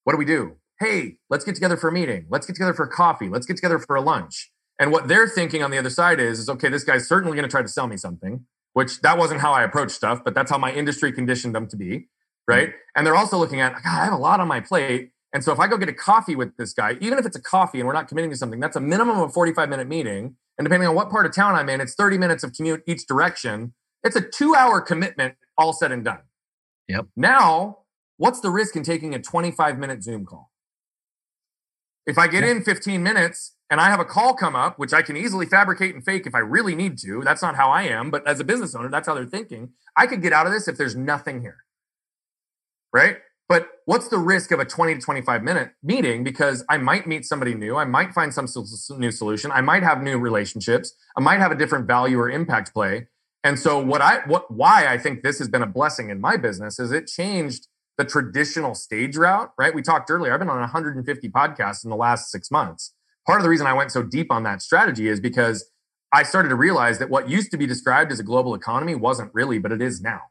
What do we do? Hey, let's get together for a meeting. Let's get together for coffee. Let's get together for a lunch. And what they're thinking on the other side is, is okay, this guy's certainly going to try to sell me something, which that wasn't how I approached stuff, but that's how my industry conditioned them to be, right? Mm-hmm. And they're also looking at, God, I have a lot on my plate. And so if I go get a coffee with this guy, even if it's a coffee and we're not committing to something, that's a minimum of a forty-five minute meeting. And depending on what part of town I'm in, it's thirty minutes of commute each direction. It's a two hour commitment, all said and done. Yep. Now, what's the risk in taking a twenty-five minute Zoom call? If I get yep. in fifteen minutes and I have a call come up, which I can easily fabricate and fake if I really need to, that's not how I am. But as a business owner, that's how they're thinking. I could get out of this if there's nothing here, right? But what's the risk of a twenty to twenty-five minute meeting? Because I might meet somebody new. I might find some new solution. I might have new relationships. I might have a different value or impact play. And so what I, what, why I think this has been a blessing in my business is it changed the traditional stage route, right? We talked earlier, I've been on one hundred fifty podcasts in the last six months. Part of the reason I went so deep on that strategy is because I started to realize that what used to be described as a global economy wasn't really, but it is now.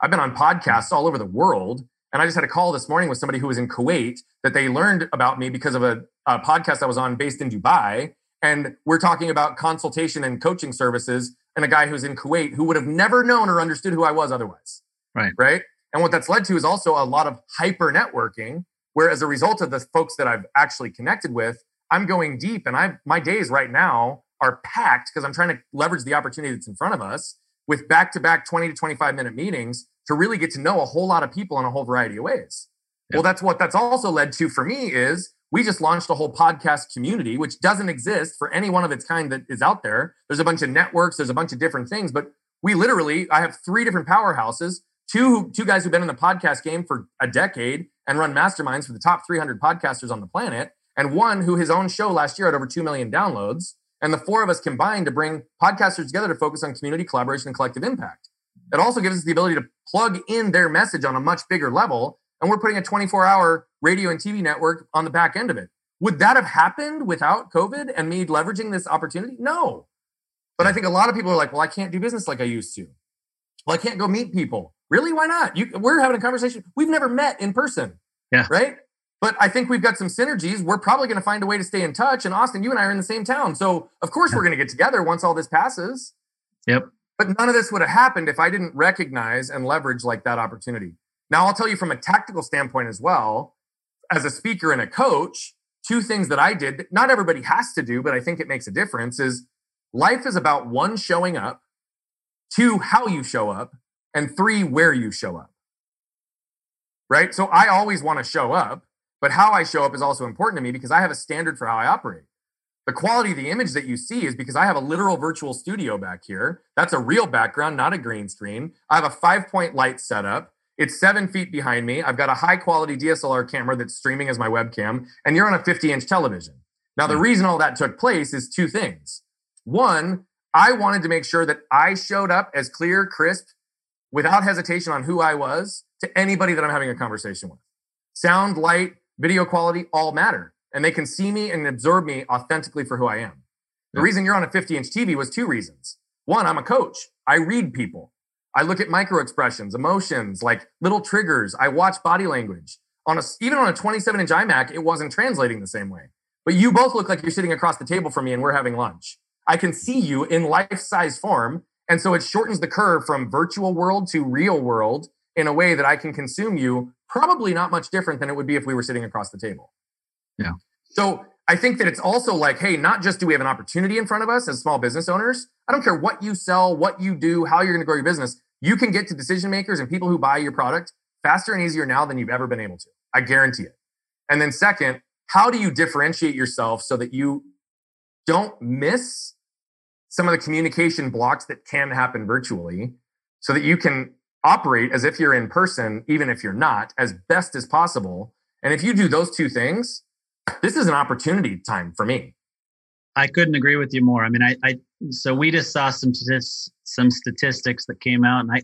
I've been on podcasts all over the world. And I just had a call this morning with somebody who was in Kuwait that they learned about me because of a, a podcast I was on based in Dubai. And we're talking about consultation and coaching services and a guy who's in Kuwait who would have never known or understood who I was otherwise. Right. Right. And what that's led to is also a lot of hyper networking, where as a result of the folks that I've actually connected with, I'm going deep and I my days right now are packed because I'm trying to leverage the opportunity that's in front of us with back-to-back twenty to twenty-five minute meetings to really get to know a whole lot of people in a whole variety of ways. Yeah. Well, that's what that's also led to for me is we just launched a whole podcast community, which doesn't exist for any one of its kind that is out there. There's a bunch of networks, there's a bunch of different things, but we literally, I have three different powerhouses, two, two guys who've been in the podcast game for a decade and run masterminds for the top three hundred podcasters on the planet. And one who his own show last year had over two million downloads. And the four of us combined to bring podcasters together to focus on community collaboration and collective impact. It also gives us the ability to plug in their message on a much bigger level. And we're putting a twenty-four hour radio and T V network on the back end of it. Would that have happened without COVID and me leveraging this opportunity? No. But I think a lot of people are like, well, I can't do business like I used to. Well, I can't go meet people. Really? Why not? You, we're having a conversation. We've never met in person. Yeah. Right? But I think we've got some synergies. We're probably going to find a way to stay in touch. And Austin, you and I are in the same town. So of course yeah. we're going to get together once all this passes. Yep. But none of this would have happened if I didn't recognize and leverage like that opportunity. Now, I'll tell you from a tactical standpoint as well, as a speaker and a coach, two things that I did that not everybody has to do, but I think it makes a difference is life is about one, showing up, two, how you show up, and three, where you show up, right? So I always want to show up, but how I show up is also important to me because I have a standard for how I operate. The quality of the image that you see is because I have a literal virtual studio back here. That's a real background, not a green screen. I have a five-point light setup. It's seven feet behind me. I've got a high-quality D S L R camera that's streaming as my webcam, and you're on a fifty inch television. Now, the reason all that took place is two things. One, I wanted to make sure that I showed up as clear, crisp, without hesitation on who I was to anybody that I'm having a conversation with. Sound, light, video quality all matter. And they can see me and absorb me authentically for who I am. The yeah. reason you're on a fifty inch T V was two reasons. One, I'm a coach. I read people. I look at micro expressions, emotions, like little triggers. I watch body language. On a, even on a twenty-seven inch iMac, it wasn't translating the same way. But you both look like you're sitting across the table from me and we're having lunch. I can see you in life-size form. And so it shortens the curve from virtual world to real world in a way that I can consume you probably not much different than it would be if we were sitting across the table. Yeah. So I think that it's also like, hey, not just do we have an opportunity in front of us as small business owners. I don't care what you sell, what you do, how you're going to grow your business. You can get to decision makers and people who buy your product faster and easier now than you've ever been able to. I guarantee it. And then second, how do you differentiate yourself so that you don't miss some of the communication blocks that can happen virtually so that you can operate as if you're in person, even if you're not, as best as possible. And if you do those two things, this is an opportunity time for me. I couldn't agree with you more. I mean, I, I so we just saw some some statistics that came out, and I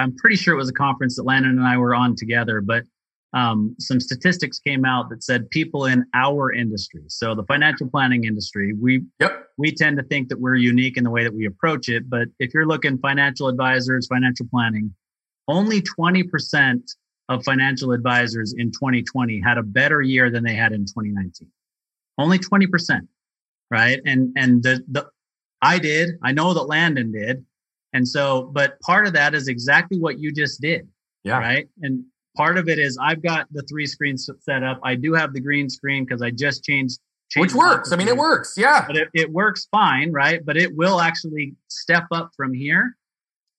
I'm pretty sure it was a conference that Landon and I were on together. But um, some statistics came out that said people in our industry, so the financial planning industry, we yep. we tend to think that we're unique in the way that we approach it. But if you're looking financial advisors, financial planning, only twenty percent of financial advisors in twenty twenty had a better year than they had in twenty nineteen. Only twenty percent, right? And and the the I did. I know that Landon did. And so, but part of that is exactly what you just did. Yeah. Right. And part of it is I've got the three screens set up. I do have the green screen because I just changed. changed Which works. I mean, it works. Yeah. But it, it works fine. Right. But it will actually step up from here.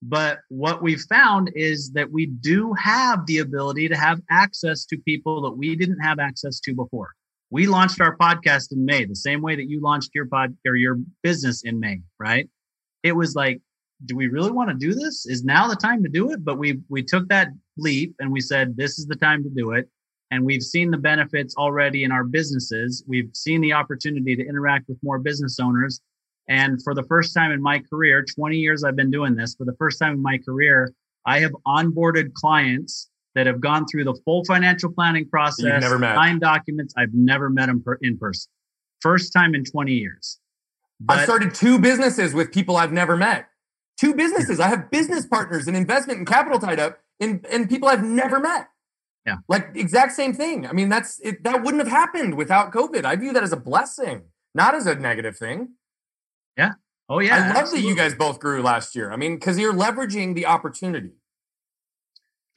But what we've found is that we do have the ability to have access to people that we didn't have access to before. We launched our podcast in May, the same way that you launched your pod or your business in May, right? It was like, do we really want to do this? Is now the time to do it? But we we took that leap and we said, this is the time to do it. And we've seen the benefits already in our businesses. We've seen the opportunity to interact with more business owners. And for the first time in my career, twenty years I've been doing this, for the first time in my career, I have onboarded clients that have gone through the full financial planning process, never met. Signed documents. I've never met them per, in person. First time in twenty years. But I've started two businesses with people I've never met. Two businesses. I have business partners and investment and capital tied up in, in people I've never met. Yeah. Like exact same thing. I mean, that's it, that wouldn't have happened without COVID. I view that as a blessing, not as a negative thing. Yeah. Oh, yeah. I love absolutely. That you guys both grew last year. I mean, because you're leveraging the opportunity.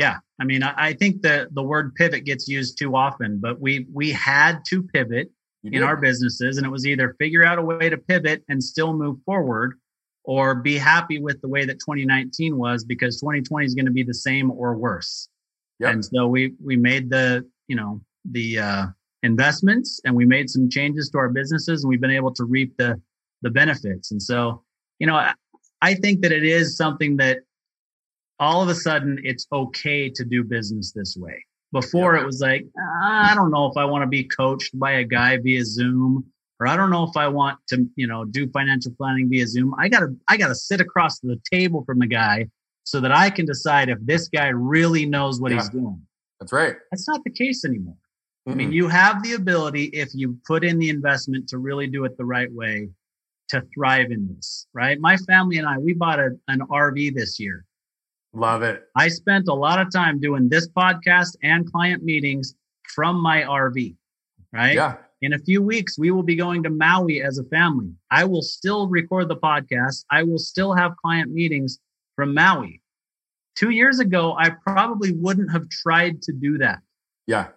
Yeah. I mean, I, I think the, the word pivot gets used too often, but we we had to pivot you in did. Our businesses, and it was either figure out a way to pivot and still move forward or be happy with the way that twenty nineteen was, because twenty twenty is going to be the same or worse. Yep. And so we we made the, you know, the uh, investments, and we made some changes to our businesses, and we've been able to reap the the benefits. And so, you know, I, I think that it is something that all of a sudden it's okay to do business this way. Before yeah. it was like, I don't know if I want to be coached by a guy via Zoom, or I don't know if I want to, you know, do financial planning via Zoom. I gotta, I gotta sit across the table from the guy so that I can decide if this guy really knows what yeah. he's doing. That's right. That's not the case anymore. Mm-hmm. I mean, you have the ability, if you put in the investment to really do it the right way, to thrive in this, right? My family and I, we bought a, an R V this year. Love it. I spent a lot of time doing this podcast and client meetings from my R V, right? Yeah. In a few weeks, we will be going to Maui as a family. I will still record the podcast. I will still have client meetings from Maui. Two years ago, I probably wouldn't have tried to do that. Yeah.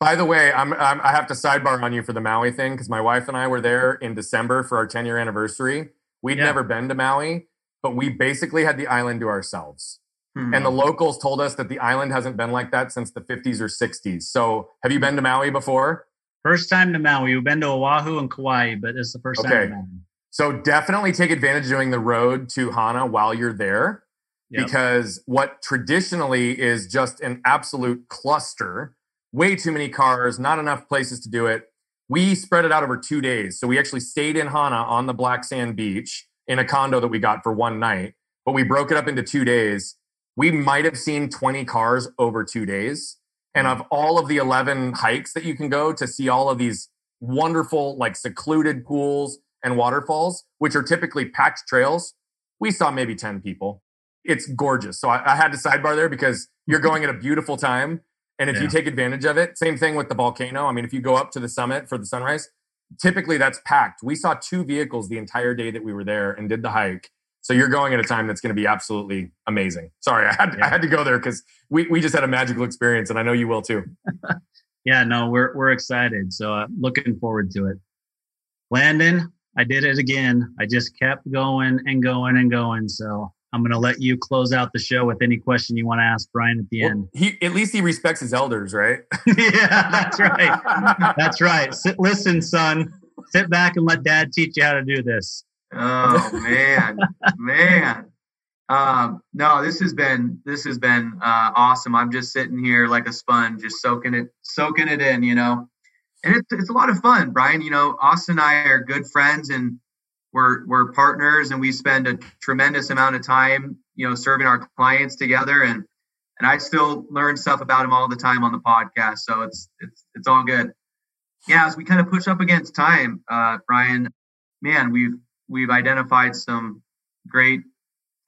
By the way, I'm, I'm, I have to sidebar on you for the Maui thing, because my wife and I were there in December for our ten-year anniversary. We'd yeah. never been to Maui, but we basically had the island to ourselves. Hmm. And the locals told us that the island hasn't been like that since the fifties or sixties. So have you been to Maui before? First time to Maui. We've been to Oahu and Kauai, but it's the first okay. time to Maui. So definitely take advantage of doing the Road to Hana while you're there. Yep. Because what traditionally is just an absolute cluster, way too many cars, not enough places to do it. We spread it out over two days. So we actually stayed in Hana on the black sand beach in a condo that we got for one night, but we broke it up into two days. We might have seen twenty cars over two days. And of all of the eleven hikes that you can go to see all of these wonderful, like secluded pools and waterfalls, which are typically packed trails, we saw maybe ten people. It's gorgeous. So I, I had to sidebar there, because you're going at a beautiful time. And if yeah. you take advantage of it, same thing with the volcano. I mean, if you go up to the summit for the sunrise, typically that's packed. We saw two vehicles the entire day that we were there and did the hike. So you're going at a time that's going to be absolutely amazing. Sorry, I had, yeah. I had to go there because we, we just had a magical experience, and I know you will too. yeah, no, we're we're excited. So uh, looking forward to it. Landon, I did it again. I just kept going and going and going. So I'm going to let you close out the show with any question you want to ask Brian at the well, end. He, at least he respects his elders, right? yeah, that's right. that's right. Sit, listen, son. Sit back and let Dad teach you how to do this. Oh man, man. Um, no, this has been, this has been, uh, awesome. I'm just sitting here like a sponge, just soaking it, soaking it in, you know, and it's, it's a lot of fun, Brian. You know, Austin and I are good friends, and we're, we're partners, and we spend a tremendous amount of time, you know, serving our clients together. And, and I still learn stuff about him all the time on the podcast. So it's, it's, it's all good. Yeah. As we kind of push up against time, uh, Brian, man, we've, We've identified some great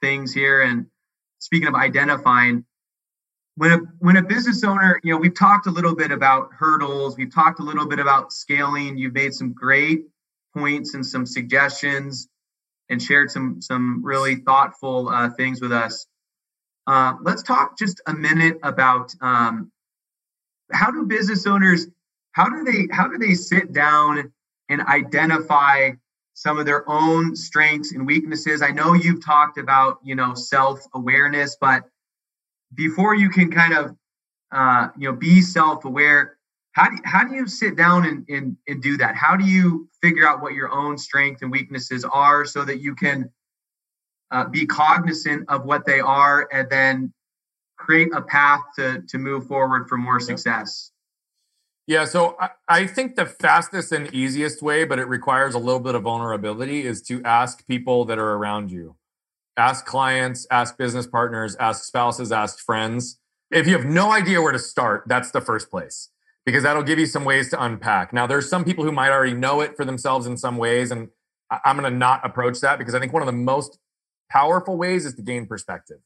things here. And speaking of identifying, When a, when a business owner, you know, we've talked a little bit about hurdles. We've talked a little bit about scaling. You've made some great points and some suggestions and shared some, some really thoughtful uh, things with us. Uh, let's talk just a minute about um, how do business owners, how do they, how do they sit down and identify some of their own strengths and weaknesses? I know you've talked about, you know, self-awareness, but before you can kind of, uh, you know, be self-aware, how do you, how do you sit down and, and, and do that? How do you figure out what your own strengths and weaknesses are so that you can uh, be cognizant of what they are and then create a path to, to move forward for more success? Yeah, so I, I think the fastest and easiest way, but it requires a little bit of vulnerability, is to ask people that are around you. Ask clients, ask business partners, ask spouses, ask friends. If you have no idea where to start, that's the first place, because that'll give you some ways to unpack. Now, there's some people who might already know it for themselves in some ways, and I'm going to not approach that, because I think one of the most powerful ways is to gain perspective.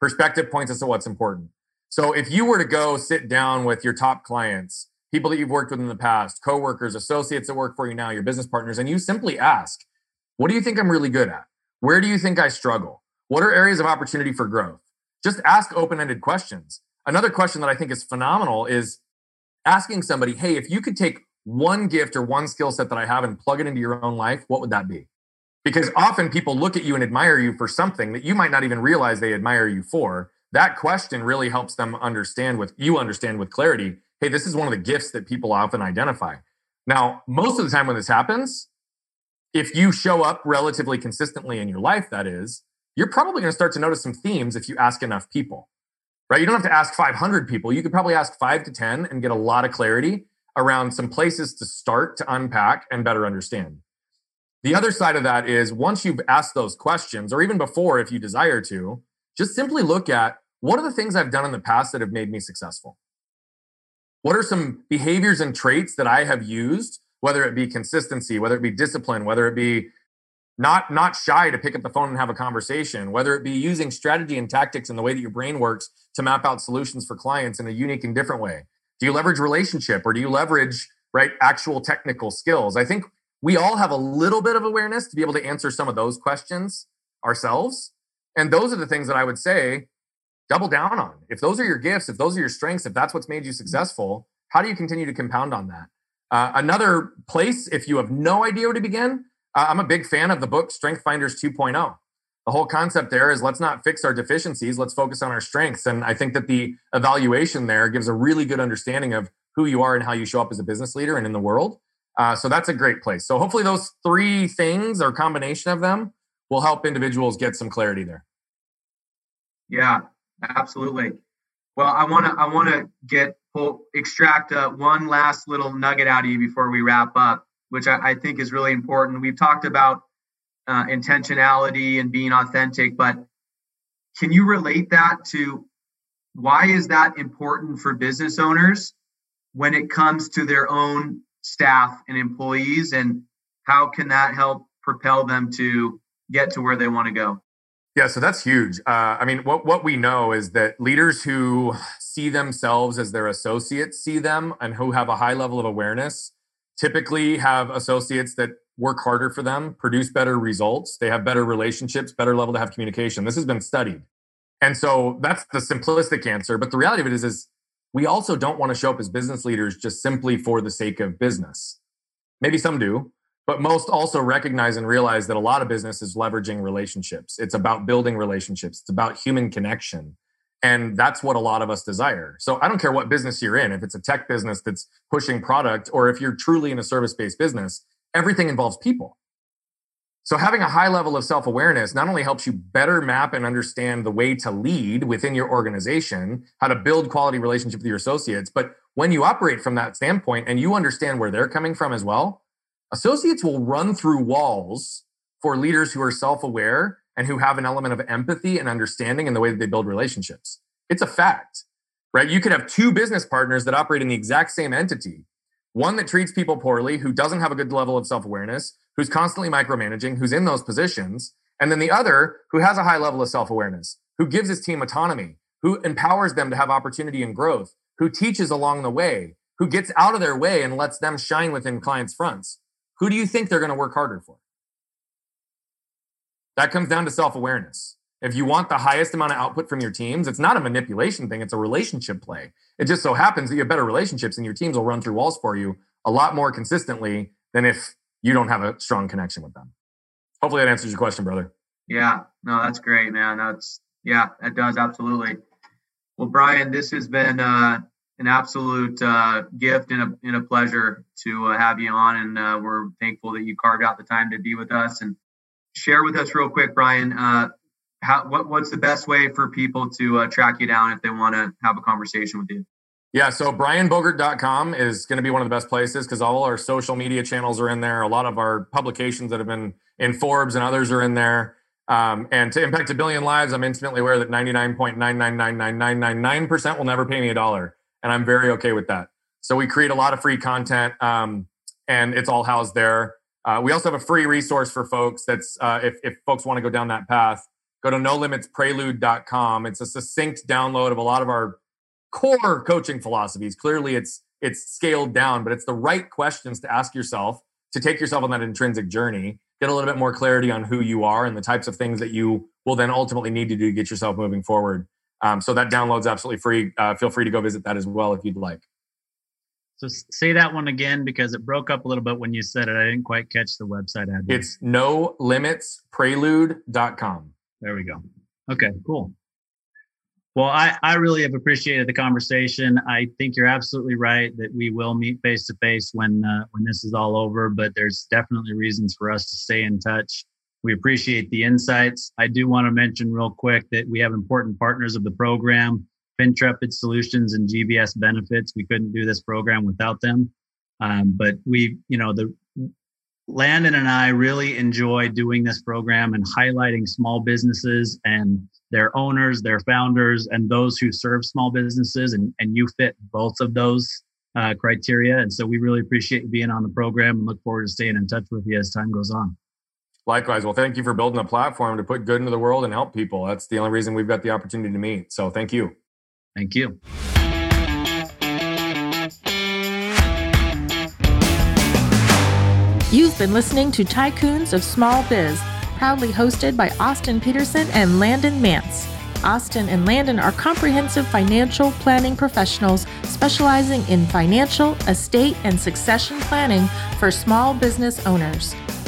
Perspective points us to what's important. So if you were to go sit down with your top clients, people that you've worked with in the past, coworkers, associates that work for you now, your business partners, and you simply ask, what do you think I'm really good at? Where do you think I struggle? What are areas of opportunity for growth? Just ask open-ended questions. Another question that I think is phenomenal is asking somebody, hey, if you could take one gift or one skill set that I have and plug it into your own life, what would that be? Because often people look at you and admire you for something that you might not even realize they admire you for. That question really helps them understand with you understand with clarity, hey, this is one of the gifts that people often identify. Now, most of the time when this happens, if you show up relatively consistently in your life, that is, you're probably going to start to notice some themes if you ask enough people, right? You don't have to ask five hundred people. You could probably ask five to ten and get a lot of clarity around some places to start to unpack and better understand. The other side of that is, once you've asked those questions, or even before if you desire to, just simply look at, what are the things I've done in the past that have made me successful? What are some behaviors and traits that I have used, whether it be consistency, whether it be discipline, whether it be not, not shy to pick up the phone and have a conversation, whether it be using strategy and tactics and the way that your brain works to map out solutions for clients in a unique and different way? Do you leverage relationship, or do you leverage, right, actual technical skills? I think we all have a little bit of awareness to be able to answer some of those questions ourselves. And those are the things that I would say, double down on. If those are your gifts, if those are your strengths, if that's what's made you successful, how do you continue to compound on that? Uh, another place, if you have no idea where to begin, uh, I'm a big fan of the book StrengthFinders two point oh. The whole concept there is, let's not fix our deficiencies, let's focus on our strengths. And I think that the evaluation there gives a really good understanding of who you are and how you show up as a business leader and in the world. Uh, so that's a great place. So hopefully those three things, or combination of them, will help individuals get some clarity there. Yeah, absolutely. Well, I want to I want to get We'll extract uh, one last little nugget out of you before we wrap up, which I, I think is really important. We've talked about uh, intentionality and being authentic, but can you relate that to why is that important for business owners when it comes to their own staff and employees, and how can that help propel them to get to where they want to go? Yeah, so that's huge. Uh, I mean, what, what we know is that leaders who see themselves as their associates see them, and who have a high level of awareness, typically have associates that work harder for them, produce better results. They have better relationships, better level to have communication. This has been studied. And so that's the simplistic answer. But the reality of it is, is we also don't want to show up as business leaders just simply for the sake of business. Maybe some do. But most also recognize and realize that a lot of business is leveraging relationships. It's about building relationships. It's about human connection. And that's what a lot of us desire. So I don't care what business you're in, if it's a tech business that's pushing product, or if you're truly in a service-based business, everything involves people. So having a high level of self-awareness not only helps you better map and understand the way to lead within your organization, how to build quality relationships with your associates, but when you operate from that standpoint and you understand where they're coming from as well, associates will run through walls for leaders who are self-aware and who have an element of empathy and understanding in the way that they build relationships. It's a fact, right? You could have two business partners that operate in the exact same entity. One that treats people poorly, who doesn't have a good level of self-awareness, who's constantly micromanaging, who's in those positions. And then the other who has a high level of self-awareness, who gives his team autonomy, who empowers them to have opportunity and growth, who teaches along the way, who gets out of their way and lets them shine within clients' fronts, who do you think they're going to work harder for? That comes down to self-awareness. If you want the highest amount of output from your teams, it's not a manipulation thing. It's a relationship play. It just so happens that you have better relationships and your teams will run through walls for you a lot more consistently than if you don't have a strong connection with them. Hopefully that answers your question, brother. Yeah, no, that's great, man. That's, yeah, that does. Absolutely. Well, Brian, this has been uh, an absolute uh, gift and a, and a pleasure to uh, have you on. And uh, we're thankful that you carved out the time to be with us. And share with us real quick, Brian, uh, how, what, what's the best way for people to uh, track you down if they want to have a conversation with you? Yeah, so Brian Bogert dot com is going to be one of the best places because all our social media channels are in there. A lot of our publications that have been in Forbes and others are in there. Um, and to impact a billion lives, I'm intimately aware that ninety-nine point nine nine nine nine nine nine percent will never pay me a dollar. And I'm very okay with that. So we create a lot of free content um, and it's all housed there. Uh, we also have a free resource for folks that's, uh, if, if folks want to go down that path, go to no limits prelude dot com. It's a succinct download of a lot of our core coaching philosophies. Clearly it's, it's scaled down, but it's the right questions to ask yourself to take yourself on that intrinsic journey, get a little bit more clarity on who you are and the types of things that you will then ultimately need to do to get yourself moving forward. Um, so that download's absolutely free. Uh, feel free to go visit that as well if you'd like. So say that one again, because it broke up a little bit when you said it. I didn't quite catch the website address. It's no limits prelude dot com. There we go. Okay, cool. Well, I, I really have appreciated the conversation. I think you're absolutely right that we will meet face-to-face when uh, when this is all over, but there's definitely reasons for us to stay in touch. We appreciate the insights. I do want to mention real quick that we have important partners of the program, Intrepid Solutions and G B S Benefits. We couldn't do this program without them. Um, but we, you know, the Landon and I really enjoy doing this program and highlighting small businesses and their owners, their founders, and those who serve small businesses. And, and you fit both of those uh, criteria. And so we really appreciate you being on the program and look forward to staying in touch with you as time goes on. Likewise. Well, thank you for building a platform to put good into the world and help people. That's the only reason we've got the opportunity to meet. So thank you. Thank you. You've been listening to Tycoons of Small Biz, proudly hosted by Austin Peterson and Landon Mance. Austin and Landon are comprehensive financial planning professionals specializing in financial, estate, and succession planning for small business owners.